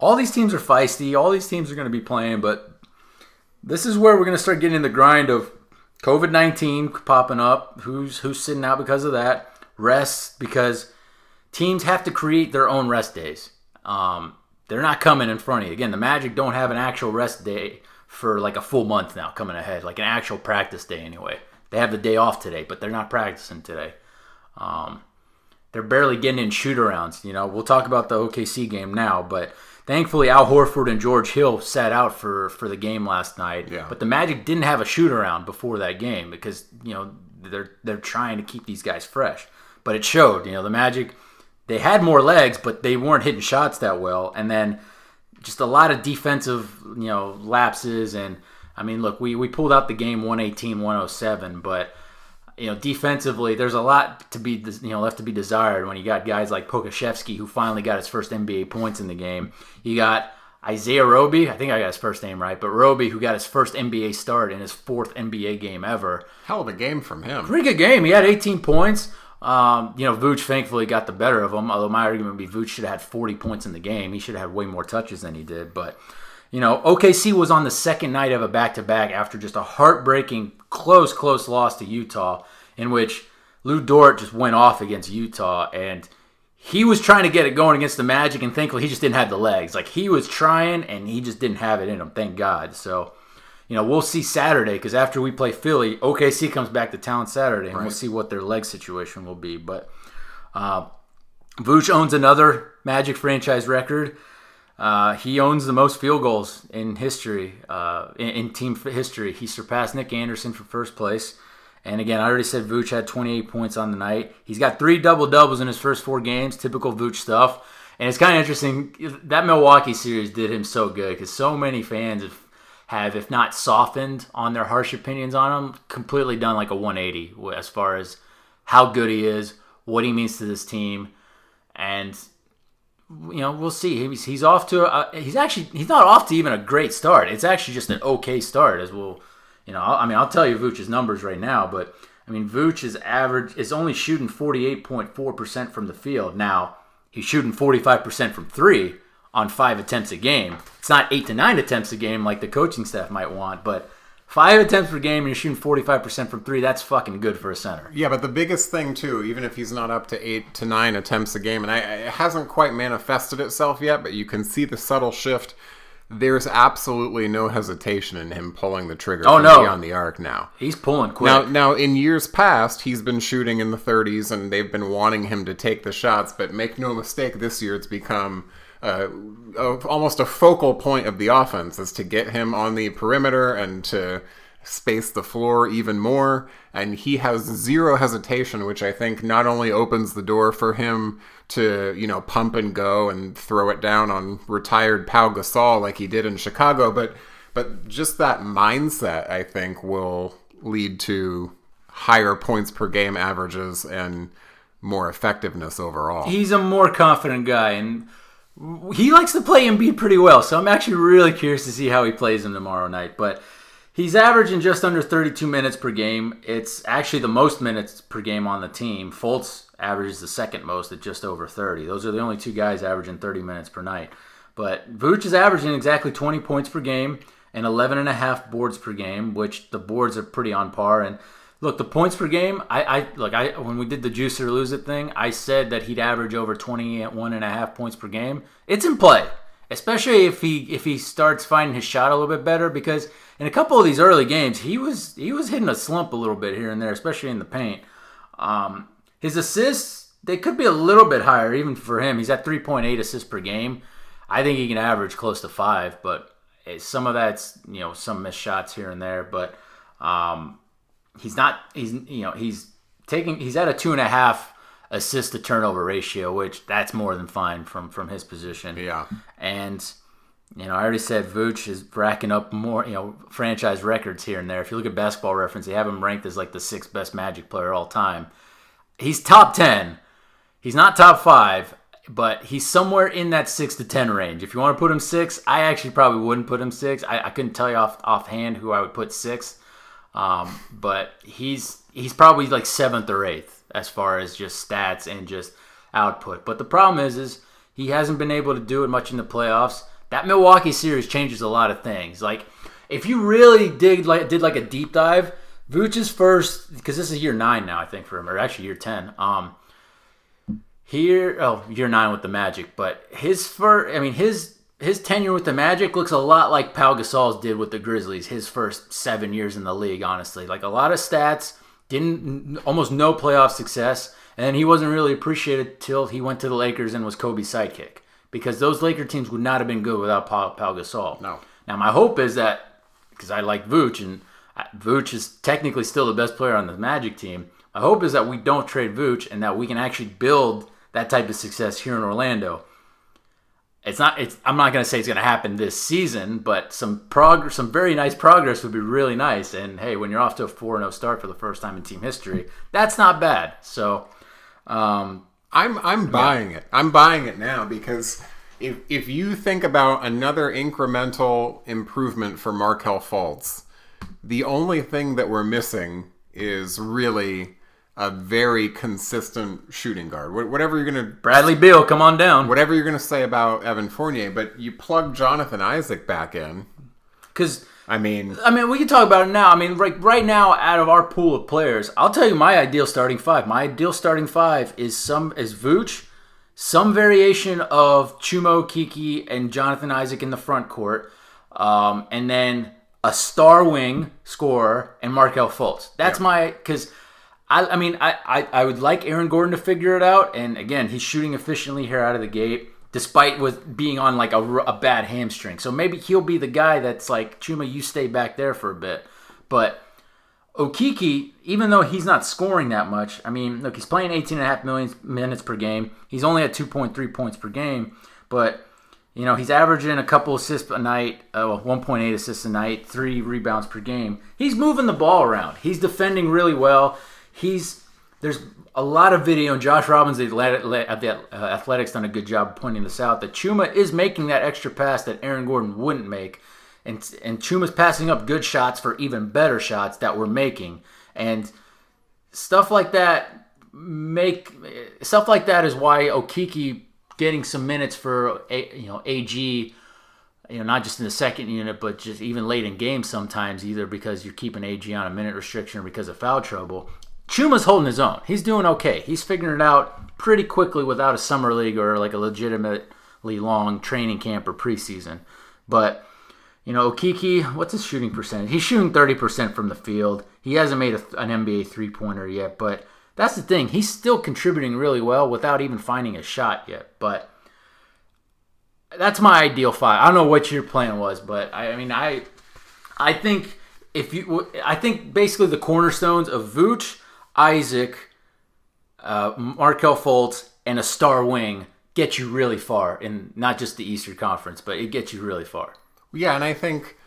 all these teams are feisty. All these teams are going to be playing. But this is where we're going to start getting in the grind of COVID nineteen popping up. Who's who's sitting out because of that? Rest, because teams have to create their own rest days. Um, they're not coming in front of you. Again, the Magic don't have an actual rest day for like a full month now coming ahead, like an actual practice day anyway. They have the day off today, but they're not practicing today. Um, they're barely getting in shoot-arounds. You know, we'll talk about the O K C game now, but thankfully Al Horford and George Hill sat out for, for the game last night. Yeah. But the Magic didn't have a shoot-around before that game because, you know, they're they're trying to keep these guys fresh. But it showed. You know, the Magic, they had more legs, but they weren't hitting shots that well. And then just a lot of defensive, you know, lapses and I mean, look, we, we pulled out the game one eighteen to one oh seven, but, you know, defensively, there's a lot to be, you know, left to be desired when you got guys like Pokashevsky, who finally got his first N B A points in the game. You got Isaiah Roby, I think I got his first name right, but Roby, who got his first N B A start in his fourth N B A game ever. Hell of a game from him. Pretty good game. He had eighteen points. Um, you know, Vooch thankfully got the better of him, although my argument would be Vooch should have had forty points in the game. He should have had way more touches than he did. But, you know, O K C was on the second night of a back-to-back after just a heartbreaking, close, close loss to Utah in which Lou Dort just went off against Utah, and he was trying to get it going against the Magic, and thankfully he just didn't have the legs. Like, he was trying, and he just didn't have it in him, thank God. So, you know, we'll see Saturday, because after we play Philly, O K C comes back to town Saturday, and right. we'll see what their leg situation will be. But uh, Vooch owns another Magic franchise record. Uh, he owns the most field goals in history, uh, in, in team history. He surpassed Nick Anderson for first place. And again, I already said Vooch had twenty-eight points on the night. He's got three double-doubles in his first four games, typical Vooch stuff. And it's kind of interesting, that Milwaukee series did him so good because so many fans have, have, if not softened on their harsh opinions on him, completely done like a one eighty as far as how good he is, what he means to this team. And, you know, we'll see. He's, he's off to a, he's actually, he's not off to even a great start. It's actually just an okay start as we'll... You know, I mean, I'll tell you Vooch's numbers right now, but I mean, Vooch is average is only shooting forty-eight point four percent from the field. Now he's shooting forty-five percent from three on five attempts a game. It's not eight to nine attempts a game like the coaching staff might want, but five attempts per game and you're shooting forty-five percent from three. That's fucking good for a center. Yeah, but the biggest thing too, even if he's not up to eight to nine attempts a game, and I, it hasn't quite manifested itself yet, but you can see the subtle shift. There's absolutely no hesitation in him pulling the trigger oh, from no. beyond the arc now. He's pulling quick. Now, now, in years past, he's been shooting in the thirties, and they've been wanting him to take the shots, but make no mistake, this year it's become uh, a, almost a focal point of the offense, is to get him on the perimeter and to space the floor even more, and he has zero hesitation, which I think not only opens the door for him to, you know, pump and go and throw it down on retired Pau Gasol like he did in Chicago, but but just that mindset, I think, will lead to higher points per game averages and more effectiveness overall. He's a more confident guy, and he likes to play Embiid pretty well, so I'm actually really curious to see how he plays him tomorrow night, but he's averaging just under thirty-two minutes per game. It's actually the most minutes per game on the team. Fultz averages the second most at just over thirty. Those are the only two guys averaging thirty minutes per night. But Vooch is averaging exactly twenty points per game and eleven and a half boards per game, which the boards are pretty on par. And look, the points per game, I, I look, I when we did the juice or lose it thing, I said that he'd average over twenty-one and a half points per game. It's in play. Especially if he if he starts finding his shot a little bit better, because in a couple of these early games he was he was hitting a slump a little bit here and there, especially in the paint. Um, his assists, they could be a little bit higher even for him. He's at three point eight assists per game. I think he can average close to five, but some of that's, you know, some missed shots here and there. But um, he's not he's you know he's taking he's at a two and a half. Assist to turnover ratio, which that's more than fine from, from his position. Yeah. And, you know, I already said Vooch is racking up more, you know, franchise records here and there. If you look at Basketball Reference, they have him ranked as like the sixth best Magic player of all time. He's top ten. He's not top five, but he's somewhere in that six to ten range. If you want to put him six, I actually probably wouldn't put him six. I, I couldn't tell you off offhand who I would put six. Um, but he's he's probably like seventh or eighth. As far as just stats and just output. But the problem is, is he hasn't been able to do it much in the playoffs. That Milwaukee series changes a lot of things. Like, if you really did like, did like a deep dive, Vooch's first, because this is year nine now, I think, for him, or actually year ten. Um, here, oh, year nine with the Magic. But his first, I mean, his his tenure with the Magic looks a lot like Pau Gasol's did with the Grizzlies, his first seven years in the league, honestly. Like, a lot of stats. Didn't almost no playoff success, and he wasn't really appreciated till he went to the Lakers and was Kobe's sidekick, because those Laker teams would not have been good without Pau, Pau Gasol. No. Now my hope is that, because I like Vooch, and Vooch is technically still the best player on the Magic team, my hope is that we don't trade Vooch and that we can actually build that type of success here in Orlando. It's not. It's, I'm not going to say it's going to happen this season, but some progress, some very nice progress would be really nice. And, hey, when you're off to a four and oh start for the first time in team history, that's not bad. So um, I'm I'm buying yeah. it. I'm buying it now, because if, if you think about another incremental improvement for Markel Fultz, the only thing that we're missing is really a very consistent shooting guard. Whatever you're going to... Bradley Beal, come on down. Whatever you're going to say about Evan Fournier, but you plug Jonathan Isaac back in. Because... I mean... I mean, we can talk about it now. I mean, right, right now, out of our pool of players, I'll tell you my ideal starting five. My ideal starting five is some is Vooch, some variation of Chuma Okeke and Jonathan Isaac in the front court, um, and then a star wing scorer and Markel Fultz. That's yeah. my... Because... I, I mean, I, I, I would like Aaron Gordon to figure it out. And again, he's shooting efficiently here out of the gate, despite with being on like a, a bad hamstring. So maybe he'll be the guy that's like, Chuma, you stay back there for a bit. But Okeke, even though he's not scoring that much, I mean, look, he's playing eighteen and a half million minutes per game. He's only at two point three points per game. But, you know, he's averaging a couple assists a night, uh, well, one point eight assists a night, three rebounds per game. He's moving the ball around. He's defending really well. He's there's a lot of video, and Josh Robbins at the Athletics done a good job pointing this out, that Chuma is making that extra pass that Aaron Gordon wouldn't make, and and Chuma's passing up good shots for even better shots that we're making, and stuff like that make stuff like that is why Okeke getting some minutes for a, you know A G. You know, not just in the second unit, but just even late in games sometimes, either because you're keeping A G on a minute restriction or because of foul trouble. Chuma's holding his own. He's doing okay. He's figuring it out pretty quickly without a summer league or like a legitimately long training camp or preseason. But, you know, Okeke, what's his shooting percentage? He's shooting thirty percent from the field. He hasn't made a, an N B A three-pointer yet, but that's the thing. He's still contributing really well without even finding a shot yet. But that's my ideal five. I don't know what your plan was, but I, I mean, I, I think if you, I think basically the cornerstones of Vooch, Isaac, uh, Markel Fultz, and a star wing get you really far in not just the Eastern Conference, but it gets you really far. Yeah, and I think,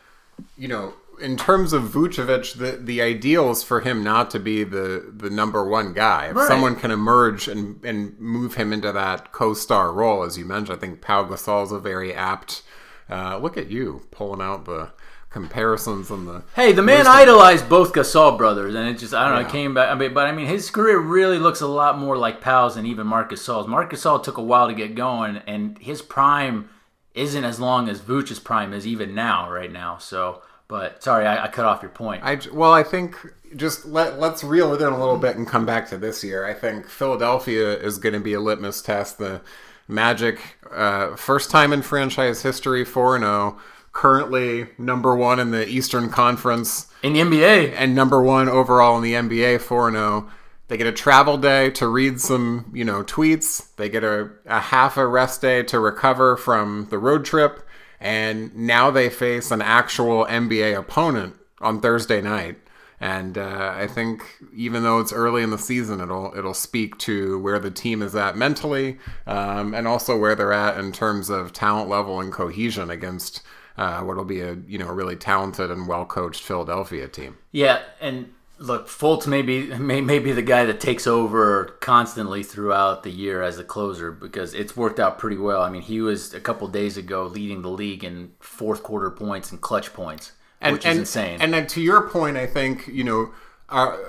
you know, in terms of Vucevic, the the ideal is for him not to be the, the number one guy. If right. someone can emerge and, and move him into that co-star role, as you mentioned, I think Pau Gasol is a very apt... Uh, look at you, pulling out the comparisons and the... Hey, the man idolized both Gasol brothers, and it just, I don't yeah. know, it came back... I mean, but, I mean, his career really looks a lot more like Pau's than even Marc Gasol's. Marc Gasol took a while to get going, and his prime isn't as long as Vuce's prime is even now, right now, so... But, sorry, I, I cut off your point. I, well, I think just let, let's reel it in a little bit and come back to this year. I think Philadelphia is going to be a litmus test. The Magic, uh, first time in franchise history, four and oh, currently number one in the Eastern Conference. In the N B A. And number one overall in the N B A, four and oh. They get a travel day to read some, you know, tweets. They get a, a half a rest day to recover from the road trip. And now they face an actual N B A opponent on Thursday night. And uh, I think even though it's early in the season, it'll it'll speak to where the team is at mentally um, and also where they're at in terms of talent level and cohesion against uh, what'll be a you know really talented and well-coached Philadelphia team. Yeah, and look, Fultz may be, may, may be the guy that takes over constantly throughout the year as a closer because it's worked out pretty well. I mean, he was a couple days ago leading the league in fourth quarter points and clutch points, and, which is and, insane. And then to your point, I think, you know, our,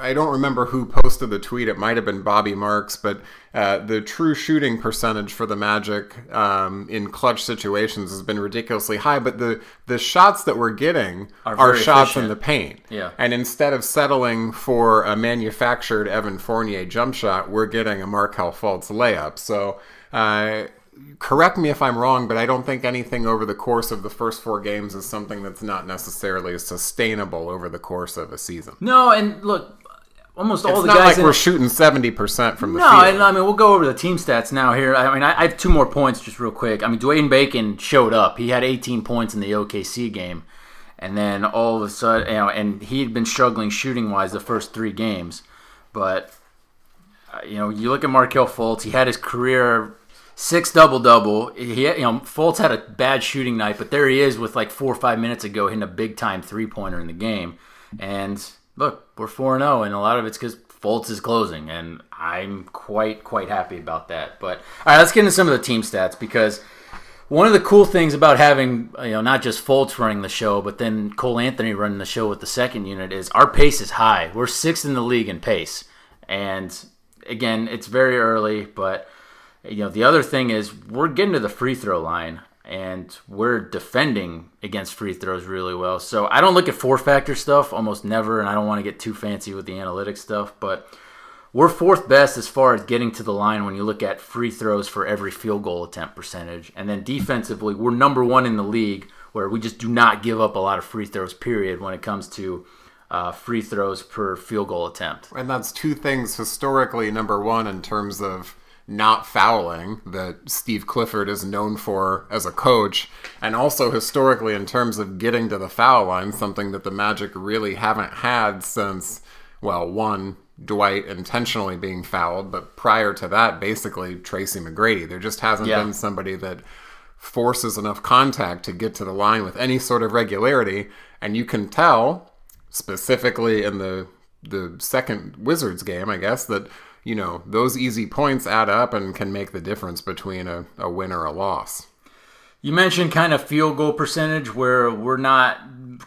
I don't remember who posted the tweet. It might have been Bobby Marks, but uh, the true shooting percentage for the Magic um, in clutch situations has been ridiculously high. But the, the shots that we're getting are, are shots efficient in the paint. Yeah. And instead of settling for a manufactured Evan Fournier jump shot, we're getting a Markel Fultz layup. So uh, correct me if I'm wrong, but I don't think anything over the course of the first four games is something that's not necessarily sustainable over the course of a season. No, and look, almost all it's the guys. It's not like in, we're shooting seventy percent from the no, field. No, and I mean, we'll go over the team stats now here. I mean, I, I have two more points just real quick. I mean, Dwayne Bacon showed up. He had eighteen points in the O K C game. And then all of a sudden, you know, and he had been struggling shooting-wise the first three games. But, uh, you know, you look at Markel Fultz. He had his career six double-double. He, you know, Fultz had a bad shooting night, but there he is with like four or five minutes ago hitting a big-time three-pointer in the game. And look, we're four and oh, and a lot of it's because Fultz is closing, and I'm quite, quite happy about that. But, all right, let's get into some of the team stats, because one of the cool things about having, you know, not just Fultz running the show, but then Cole Anthony running the show with the second unit is our pace is high. We're sixth in the league in pace, And again, it's very early, but you know, the other thing is we're getting to the free throw line and we're defending against free throws really well. So I don't look at four factor stuff almost never, and I don't want to get too fancy with the analytics stuff, but we're fourth best as far as getting to the line when you look at free throws for every field goal attempt percentage. And then defensively, we're number one in the league where we just do not give up a lot of free throws, period, when it comes to uh, free throws per field goal attempt. And that's two things historically, number one, in terms of not fouling that Steve Clifford is known for as a coach, and also historically in terms of getting to the foul line, something that the Magic really haven't had since, well, one, Dwight intentionally being fouled, but prior to that, basically Tracy McGrady. There just hasn't yeah. been somebody that forces enough contact to get to the line with any sort of regularity. And you can tell, specifically in the the second Wizards game, I guess, that, you know, those easy points add up and can make the difference between a, a win or a loss. You mentioned kind of field goal percentage where we're not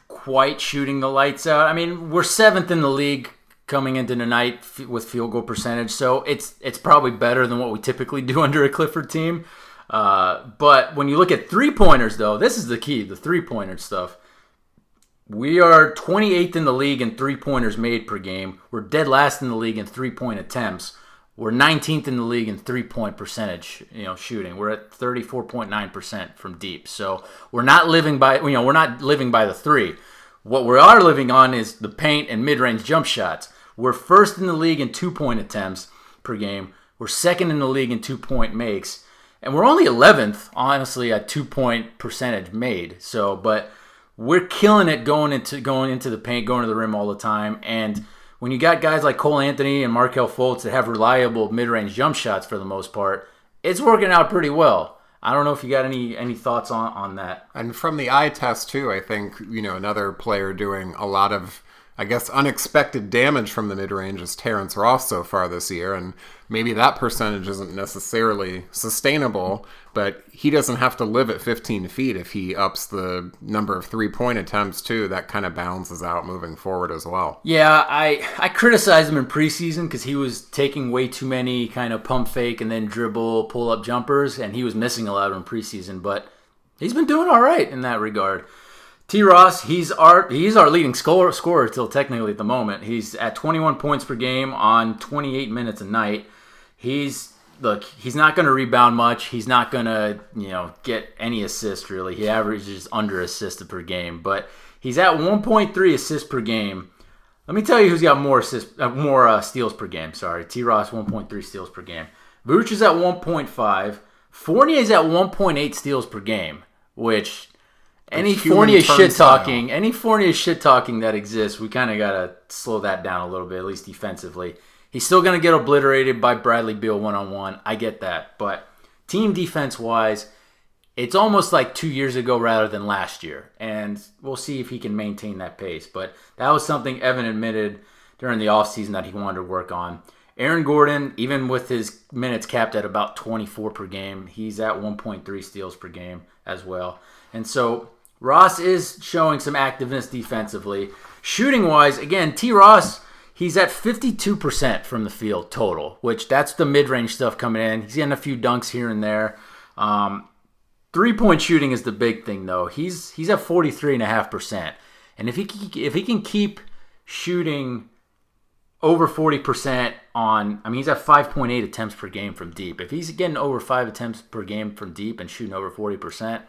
quite shooting the lights out. I mean, we're seventh in the league coming into tonight f- with field goal percentage, so it's it's probably better than what we typically do under a Clifford team. Uh, but when you look at three-pointers, though, this is the key, the three-pointer stuff. We are twenty-eighth in the league in three-pointers made per game. We're dead last in the league in three-point attempts. We're nineteenth in the league in three-point percentage, you know, shooting. We're at thirty-four point nine percent from deep. So we're not living by, you know, we're not living by the three. What we are living on is the paint and mid-range jump shots. We're first in the league in two-point attempts per game. We're second in the league in two-point makes. And we're only eleventh, honestly, at two-point percentage made. So, but we're killing it going into going into the paint, going to the rim all the time. And when you got guys like Cole Anthony and Markel Fultz that have reliable mid-range jump shots for the most part, it's working out pretty well. I don't know if you got any, any thoughts on, on that. And from the eye test, too, I think, you know, another player doing a lot of, I guess, unexpected damage from the mid-range is Terrence Ross so far this year, and maybe that percentage isn't necessarily sustainable, but he doesn't have to live at fifteen feet if he ups the number of three-point attempts, too. That kind of balances out moving forward as well. Yeah, I, I criticized him in preseason because he was taking way too many kind of pump fake and then dribble, pull-up jumpers, and he was missing a lot in preseason, but he's been doing all right in that regard. T. Ross, he's our he's our leading scorer, scorer till technically at the moment. He's at twenty-one points per game on twenty-eight minutes a night. He's look, he's not going to rebound much. He's not going to, you know, get any assist really. He averages under assist per game, but he's at one point three assists per game. Let me tell you who's got more assists, uh, more uh, steals per game. Sorry, T. Ross one point three steals per game. Vucevic is at one point five. Fournier's at one point eight steals per game, which Any Fournier shit talking, any Fournier shit talking that exists, we kind of gotta slow that down a little bit, at least defensively. He's still gonna get obliterated by Bradley Beal one on one. I get that, but team defense wise, it's almost like two years ago rather than last year, and we'll see if he can maintain that pace. But that was something Evan admitted during the offseason that he wanted to work on. Aaron Gordon, even with his minutes capped at about twenty-four per game, he's at one point three steals per game as well, and so Ross is showing some activeness defensively. Shooting-wise, again, T. Ross, he's at fifty-two percent from the field total, which that's the mid-range stuff coming in. He's getting a few dunks here and there. Um, three-point shooting is the big thing, though. He's he's at forty-three point five percent. And if he if he can keep shooting over forty percent on, I mean, he's at five point eight attempts per game from deep. If he's getting over five attempts per game from deep and shooting over forty percent,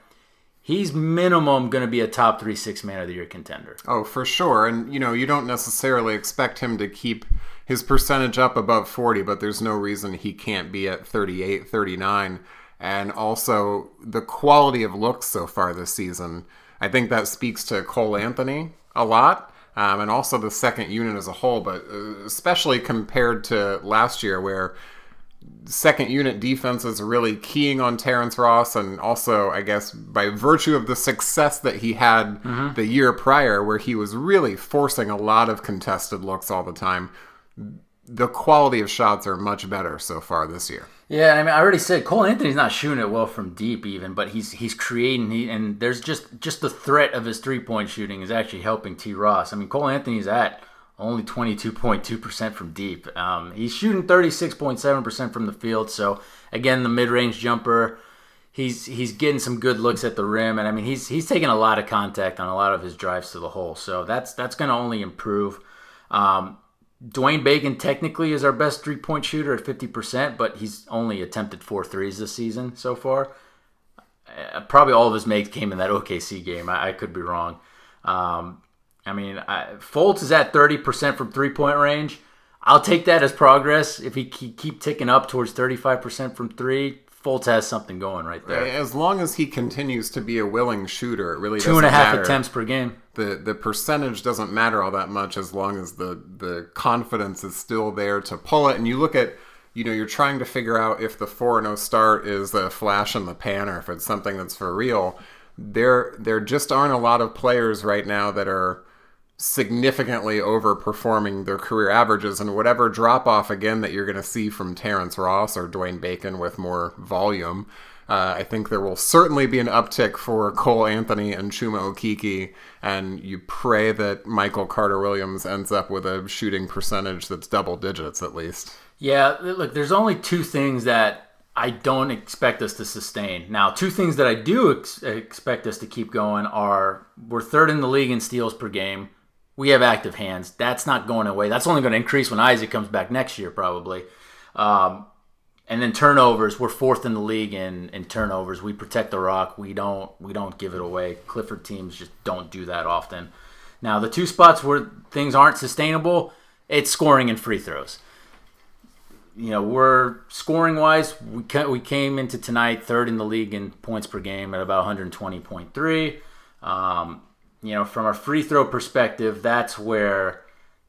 he's minimum going to be a top three, six man of the year contender. Oh, for sure. And, you know, you don't necessarily expect him to keep his percentage up above forty, but there's no reason he can't be at thirty-eight, thirty-nine. And also the quality of looks so far this season, I think that speaks to Cole Anthony a lot, um, and also the second unit as a whole, but especially compared to last year where second unit defense is really keying on Terrence Ross, and also, I guess, by virtue of the success that he had mm-hmm. the year prior, where he was really forcing a lot of contested looks all the time, the quality of shots are much better so far this year. Yeah, I mean, I already said Cole Anthony's not shooting it well from deep even, but he's he's creating, he, and there's just, just the threat of his three-point shooting is actually helping T. Ross. I mean, Cole Anthony's at only twenty-two point two percent from deep. Um, he's shooting thirty-six point seven percent from the field. So, again, the mid-range jumper, he's he's getting some good looks at the rim. And, I mean, he's he's taking a lot of contact on a lot of his drives to the hole. So that's that's going to only improve. Um, Dwayne Bacon technically is our best three-point shooter at fifty percent, but he's only attempted four threes this season so far. Uh, probably all of his makes came in that O K C game. I, I could be wrong. Um, I mean, I, Fultz is at thirty percent from three-point range. I'll take that as progress. If he keep, keep ticking up towards thirty-five percent from three, Fultz has something going right there. As long as he continues to be a willing shooter, it really doesn't matter. Two and a half attempts per game. The the percentage doesn't matter all that much as long as the, the confidence is still there to pull it. And you look at, you know, you're trying to figure out if the four and oh start is a flash in the pan or if it's something that's for real. There, there just aren't a lot of players right now that are significantly overperforming their career averages, and whatever drop off again that you're going to see from Terrence Ross or Dwayne Bacon with more volume, uh, I think there will certainly be an uptick for Cole Anthony and Chuma Okeke, and you pray that Michael Carter Williams ends up with a shooting percentage that's double digits at least. Yeah, look, there's only two things that I don't expect us to sustain. Now, two things that I do ex- expect us to keep going are we're third in the league in steals per game. We have active hands. That's not going away. That's only going to increase when Isaac comes back next year, probably. Um, and then turnovers. We're fourth in the league in, in turnovers. We protect the rock. We don't we don't give it away. Clifford teams just don't do that often. Now, the two spots where things aren't sustainable, it's scoring and free throws. You know, we're scoring-wise, we we came into tonight third in the league in points per game at about one twenty point three. Um You know, from a free throw perspective, that's where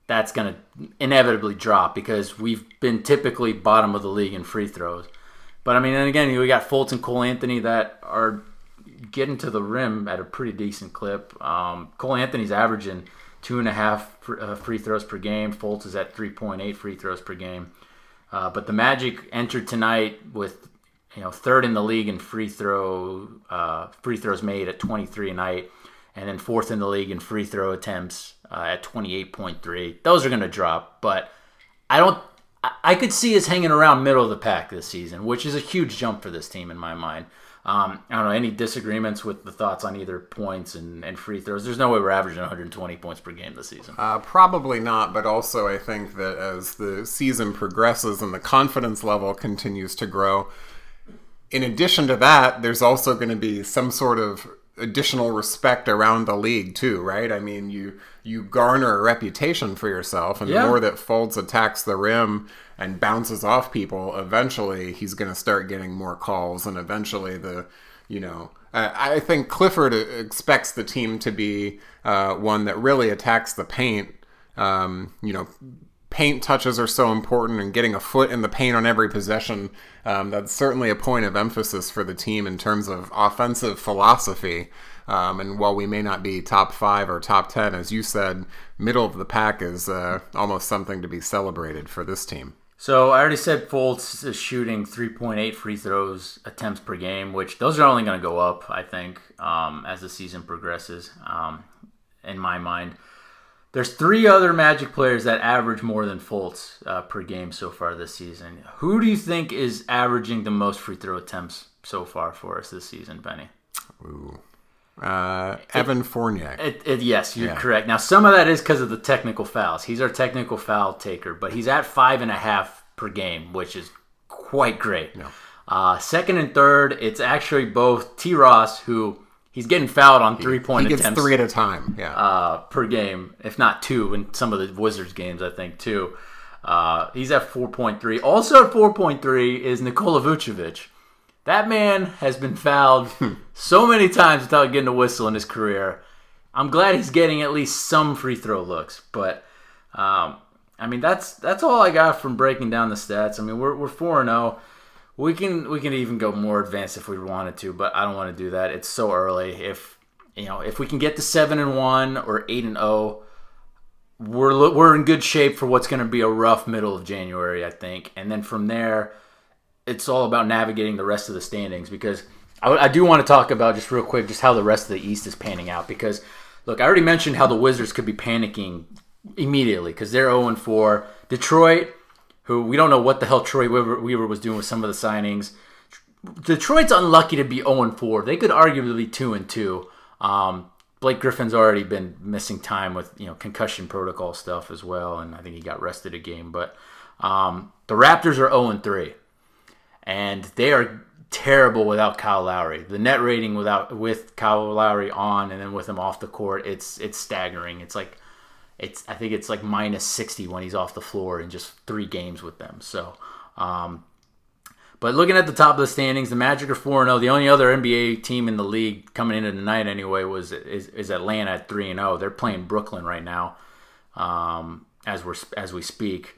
that's going to inevitably drop because we've been typically bottom of the league in free throws. But, I mean, and again, we got Fultz and Cole Anthony that are getting to the rim at a pretty decent clip. Um, Cole Anthony's averaging two and a half free throws per game. Fultz is at three point eight free throws per game. Uh, but the Magic entered tonight with, you know, third in the league in free throw uh, free throws made at twenty-three a night. And then fourth in the league in free throw attempts uh, at twenty-eight point three. Those are going to drop, but I don't. I could see us hanging around middle of the pack this season, which is a huge jump for this team in my mind. Um, I don't know, any disagreements with the thoughts on either points and, and free throws? There's no way we're averaging one twenty points per game this season. Uh, probably not, but also I think that as the season progresses and the confidence level continues to grow, in addition to that, there's also going to be some sort of additional respect around the league too, right? I mean, you you garner a reputation for yourself, and yeah. The more that Fultz attacks the rim and bounces off people, eventually he's going to start getting more calls, and eventually the, you know, I, I think Clifford expects the team to be uh, one that really attacks the paint. Um, you know, paint touches are so important, and getting a foot in the paint on every possession. Um, that's certainly a point of emphasis for the team in terms of offensive philosophy. Um, and while we may not be top five or top ten, as you said, middle of the pack is uh, almost something to be celebrated for this team. So I already said Fultz is shooting three point eight free throws attempts per game, which those are only going to go up, I think, um, as the season progresses, um, in my mind. There's three other Magic players that average more than Fultz uh, per game so far this season. Who do you think is averaging the most free throw attempts so far for us this season, Benny? Ooh. Uh, Evan Fournier. It, it, yes, you're yeah. correct. Now, some of that is because of the technical fouls. He's our technical foul taker, but he's at five and a half per game, which is quite great. No. Uh, second and third, it's actually both T. Ross, who... He's getting fouled on three-point attempts. He gets three at a time, yeah, uh, per game, if not two, in some of the Wizards games, I think, too. Uh, he's at four point three. Also at four point three is Nikola Vucevic. That man has been fouled so many times without getting a whistle in his career. I'm glad he's getting at least some free throw looks. But, um, I mean, that's that's all I got from breaking down the stats. I mean, we're we're four and oh. We can we can even go more advanced if we wanted to, but I don't want to do that. It's so early. If you know, if we can get to seven and one or eight and zero, we're we're in good shape for what's going to be a rough middle of January, I think. And then from there, it's all about navigating the rest of the standings, because I, I do want to talk about just real quick just how the rest of the East is panning out. Because look, I already mentioned how the Wizards could be panicking immediately because they're oh and four. Detroit, who we don't know what the hell Troy Weaver, Weaver was doing with some of the signings. Detroit's unlucky to be oh and four. They could arguably be two and two. Um, Blake Griffin's already been missing time with, you know, concussion protocol stuff as well, and I think he got rested a game. But um, the Raptors are oh and three, and they are terrible without Kyle Lowry. The net rating without with Kyle Lowry on and then with him off the court, it's it's staggering. It's like it's I think it's like minus sixty when he's off the floor in just three games with them. So. Um, But looking at the top of the standings, the Magic are four and oh. The only other N B A team in the league coming into tonight anyway was is, is Atlanta at three and oh. They're playing Brooklyn right now um, as we're as we speak.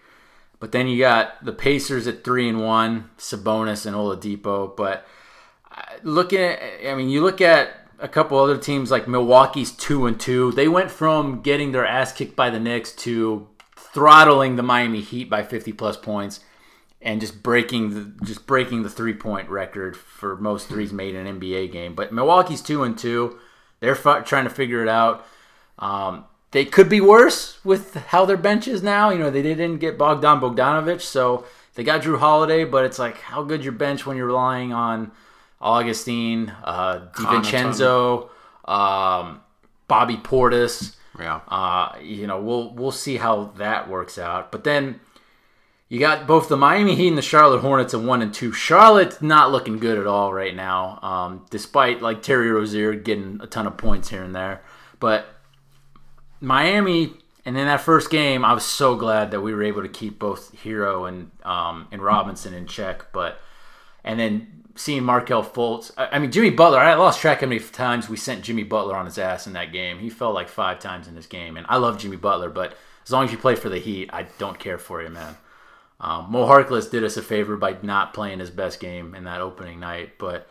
But then you got the Pacers at three and one, Sabonis and Oladipo. But looking at, I mean, you look at a couple other teams like Milwaukee's two and two. They went from getting their ass kicked by the Knicks to throttling the Miami Heat by fifty plus points. And just breaking the just breaking the three point record for most threes made in an N B A game. But Milwaukee's two and two, they're f- trying to figure it out. Um, they could be worse with how their bench is now. You know, they didn't get Bogdan Bogdanovic, so they got Drew Holiday. But it's like, how good your bench when you're relying on Augustine, uh, DiVincenzo, um, Bobby Portis. Yeah. Uh, you know, we'll we'll see how that works out. But then. You got both the Miami Heat and the Charlotte Hornets at one and two. Charlotte's not looking good at all right now, um, despite like Terry Rozier getting a ton of points here and there. But Miami, and in that first game, I was so glad that we were able to keep both Hero and um, and Robinson in check. But and then seeing Markel Fultz, I mean Jimmy Butler. I lost track how many times we sent Jimmy Butler on his ass in that game. He fell like five times in this game, and I love Jimmy Butler, but as long as you play for the Heat, I don't care for you, man. Um, Mo Harkless did us a favor by not playing his best game in that opening night. But,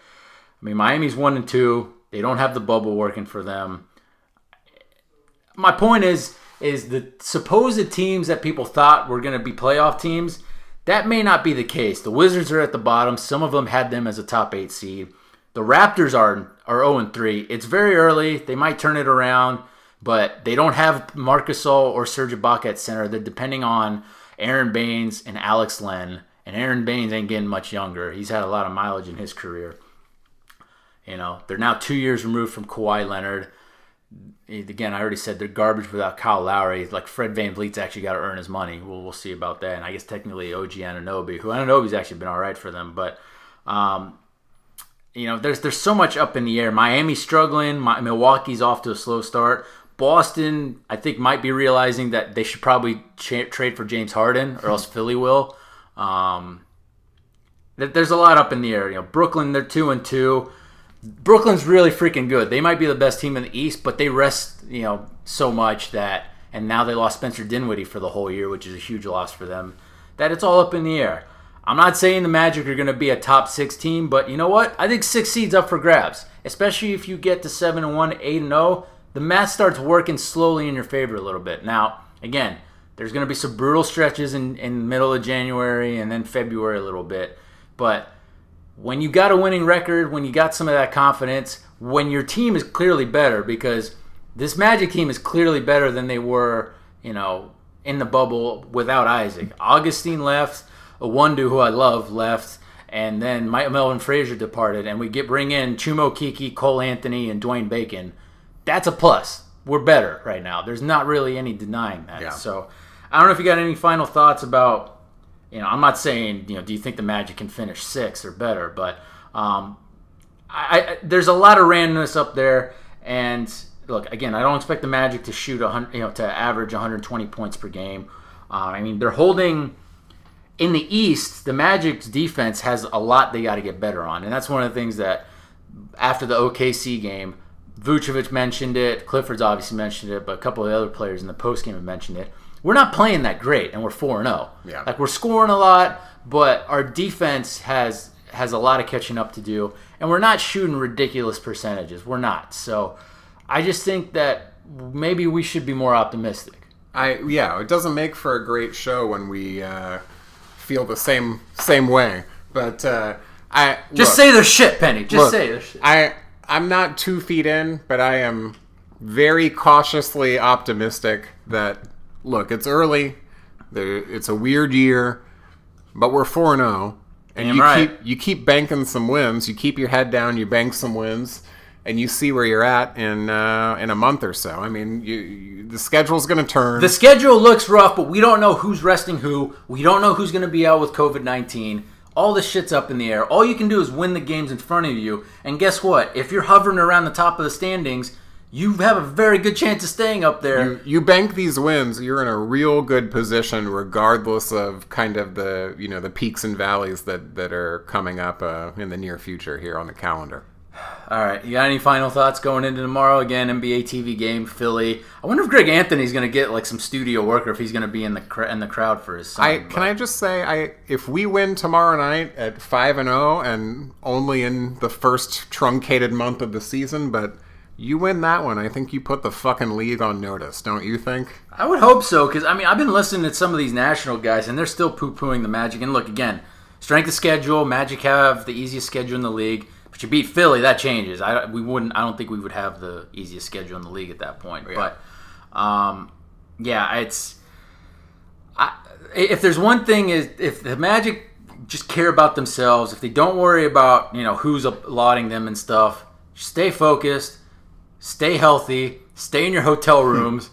I mean, Miami's one and two. They don't have the bubble working for them. My point is, is the supposed teams that people thought were going to be playoff teams, that may not be the case. The Wizards are at the bottom. Some of them had them as a top eight seed. The Raptors are are oh and three. It's very early. They might turn it around, but they don't have Marc Gasol or Serge Ibaka at center. They're depending on Aaron Baines and Alex Len. And Aaron Baines ain't getting much younger. He's had a lot of mileage in his career. You know, they're now two years removed from Kawhi Leonard. Again, I already said they're garbage without Kyle Lowry. Like Fred VanVleet's actually got to earn his money. We'll we'll see about that. And I guess technically O G Anunoby, who Anunoby's actually been all right for them. But um, you know, there's there's so much up in the air. Miami's struggling. My, Milwaukee's off to a slow start. Boston, I think, might be realizing that they should probably cha- trade for James Harden, or else Philly will. Um, th- there's a lot up in the air. You know, Brooklyn, they're two and two. Brooklyn's really freaking good. They might be the best team in the East, but they rest, you know, so much that, and now they lost Spencer Dinwiddie for the whole year, which is a huge loss for them. That it's all up in the air. I'm not saying the Magic are going to be a top six team, but you know what? I think six seeds up for grabs, especially if you get to seven and one, eight and zero. The math starts working slowly in your favor a little bit. Now, again, there's going to be some brutal stretches in, in the middle of January and then February a little bit. But when you got a winning record, when you got some of that confidence, when your team is clearly better, because this Magic team is clearly better than they were, you know, in the bubble without Isaac. Augustine left, Owundu, who I love, left, and then Mike Melvin Frazier departed, and we get bring in Chuma Okeke, Cole Anthony, and Dwayne Bacon. That's a plus. We're better right now. There's not really any denying that. Yeah. So I don't know if you got any final thoughts about, you know, I'm not saying, you know, do you think the Magic can finish six or better? But um, I, I, there's a lot of randomness up there. And look, again, I don't expect the Magic to shoot one hundred, you know, to average one hundred twenty points per game. Uh, I mean, they're holding in the East. The Magic's defense has a lot they got to get better on, and that's one of the things that after the O K C game. Vucevic mentioned it. Clifford's obviously mentioned it, but a couple of the other players in the postgame have mentioned it. We're not playing that great, and we're four and oh. Yeah. Like, we're scoring a lot, but our defense has has a lot of catching up to do, and we're not shooting ridiculous percentages. We're not. So I just think that maybe we should be more optimistic. I Yeah, it doesn't make for a great show when we uh, feel the same same way. But uh, I... Just look, say their shit, Penny. Just look, say their shit. I... I'm not two feet in, but I am very cautiously optimistic that look, it's early. It's a weird year, but we're four and oh. And Damn you right. keep you keep banking some wins. You keep your head down. You bank some wins, and you see where you're at in uh, in a month or so. I mean, you, you, the schedule's going to turn. The schedule looks rough, but we don't know who's resting who. We don't know who's going to be out with covid nineteen. All this shit's up in the air. All you can do is win the games in front of you. And guess what? If you're hovering around the top of the standings, you have a very good chance of staying up there. You, you bank these wins, you're in a real good position, regardless of kind of the you know the peaks and valleys that that are coming up uh, in the near future here on the calendar. All right, you got any final thoughts going into tomorrow? Again, N B A T V game, Philly. I wonder if Greg Anthony's going to get like some studio work, or if he's going to be in the cr- in the crowd for his son. I, can I just say, I if we win tomorrow night at five and zero, and only in the first truncated month of the season, but you win that one, I think you put the fucking league on notice, don't you think? I would hope so, because I mean I've been listening to some of these national guys, and they're still poo-pooing the Magic. And look, again, strength of schedule. Magic have the easiest schedule in the league. But you beat Philly, that changes. I we wouldn't. I don't think we would have the easiest schedule in the league at that point. Yeah. But um, yeah, it's. I, if there's one thing is if the Magic just care about themselves, if they don't worry about you know who's applauding them and stuff, just stay focused, stay healthy, stay in your hotel rooms,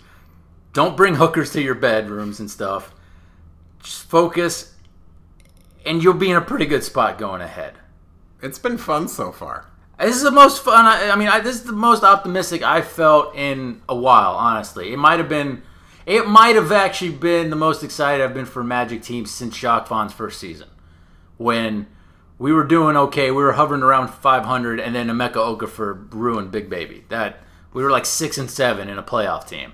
don't bring hookers to your bedrooms and stuff. Just focus, and you'll be in a pretty good spot going ahead. It's been fun so far. This is the most fun. I, I mean, I, this is the most optimistic I've felt in a while. Honestly, it might have been, it might have actually been the most excited I've been for a Magic team since Jacques Vaughn's first season, when we were doing okay. We were hovering around five hundred, and then Emeka Okafor ruined Big Baby. That we were like six and seven in a playoff team,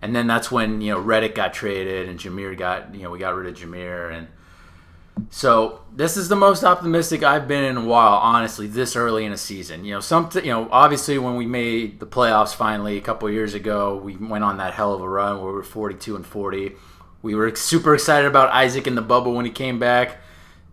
and then that's when you know Reddick got traded, and Jameer got you know we got rid of Jameer and. So this is the most optimistic I've been in a while, honestly, this early in a season. You know, something. You know, obviously when we made the playoffs finally a couple of years ago, we went on that hell of a run where we were forty-two and forty. We were super excited about Isaac in the bubble when he came back.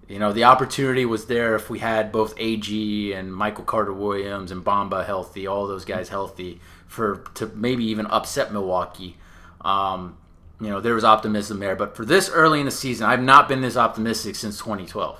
You know, the opportunity was there if we had both A G and Michael Carter Williams and Bamba healthy, all those guys healthy, for to maybe even upset Milwaukee. Um, You know, there was optimism there. But for this early in the season, I've not been this optimistic since twenty twelve.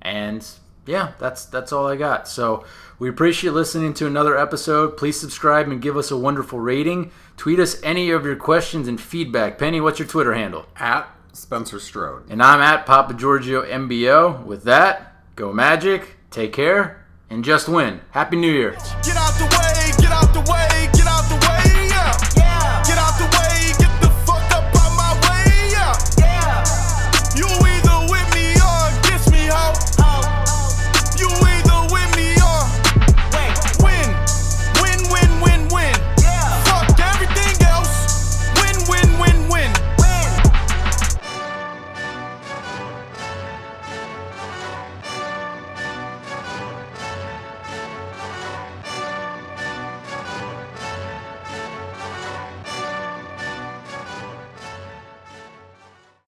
And, yeah, that's that's all I got. So we appreciate listening to another episode. Please subscribe and give us a wonderful rating. Tweet us any of your questions and feedback. Penny, what's your Twitter handle? At Spencer Strode. And I'm at Papa Giorgio M B O. With that, go Magic, take care, and just win. Happy New Year. Get out the way, get out the way, get out the way, yeah. Yeah. Get out the way.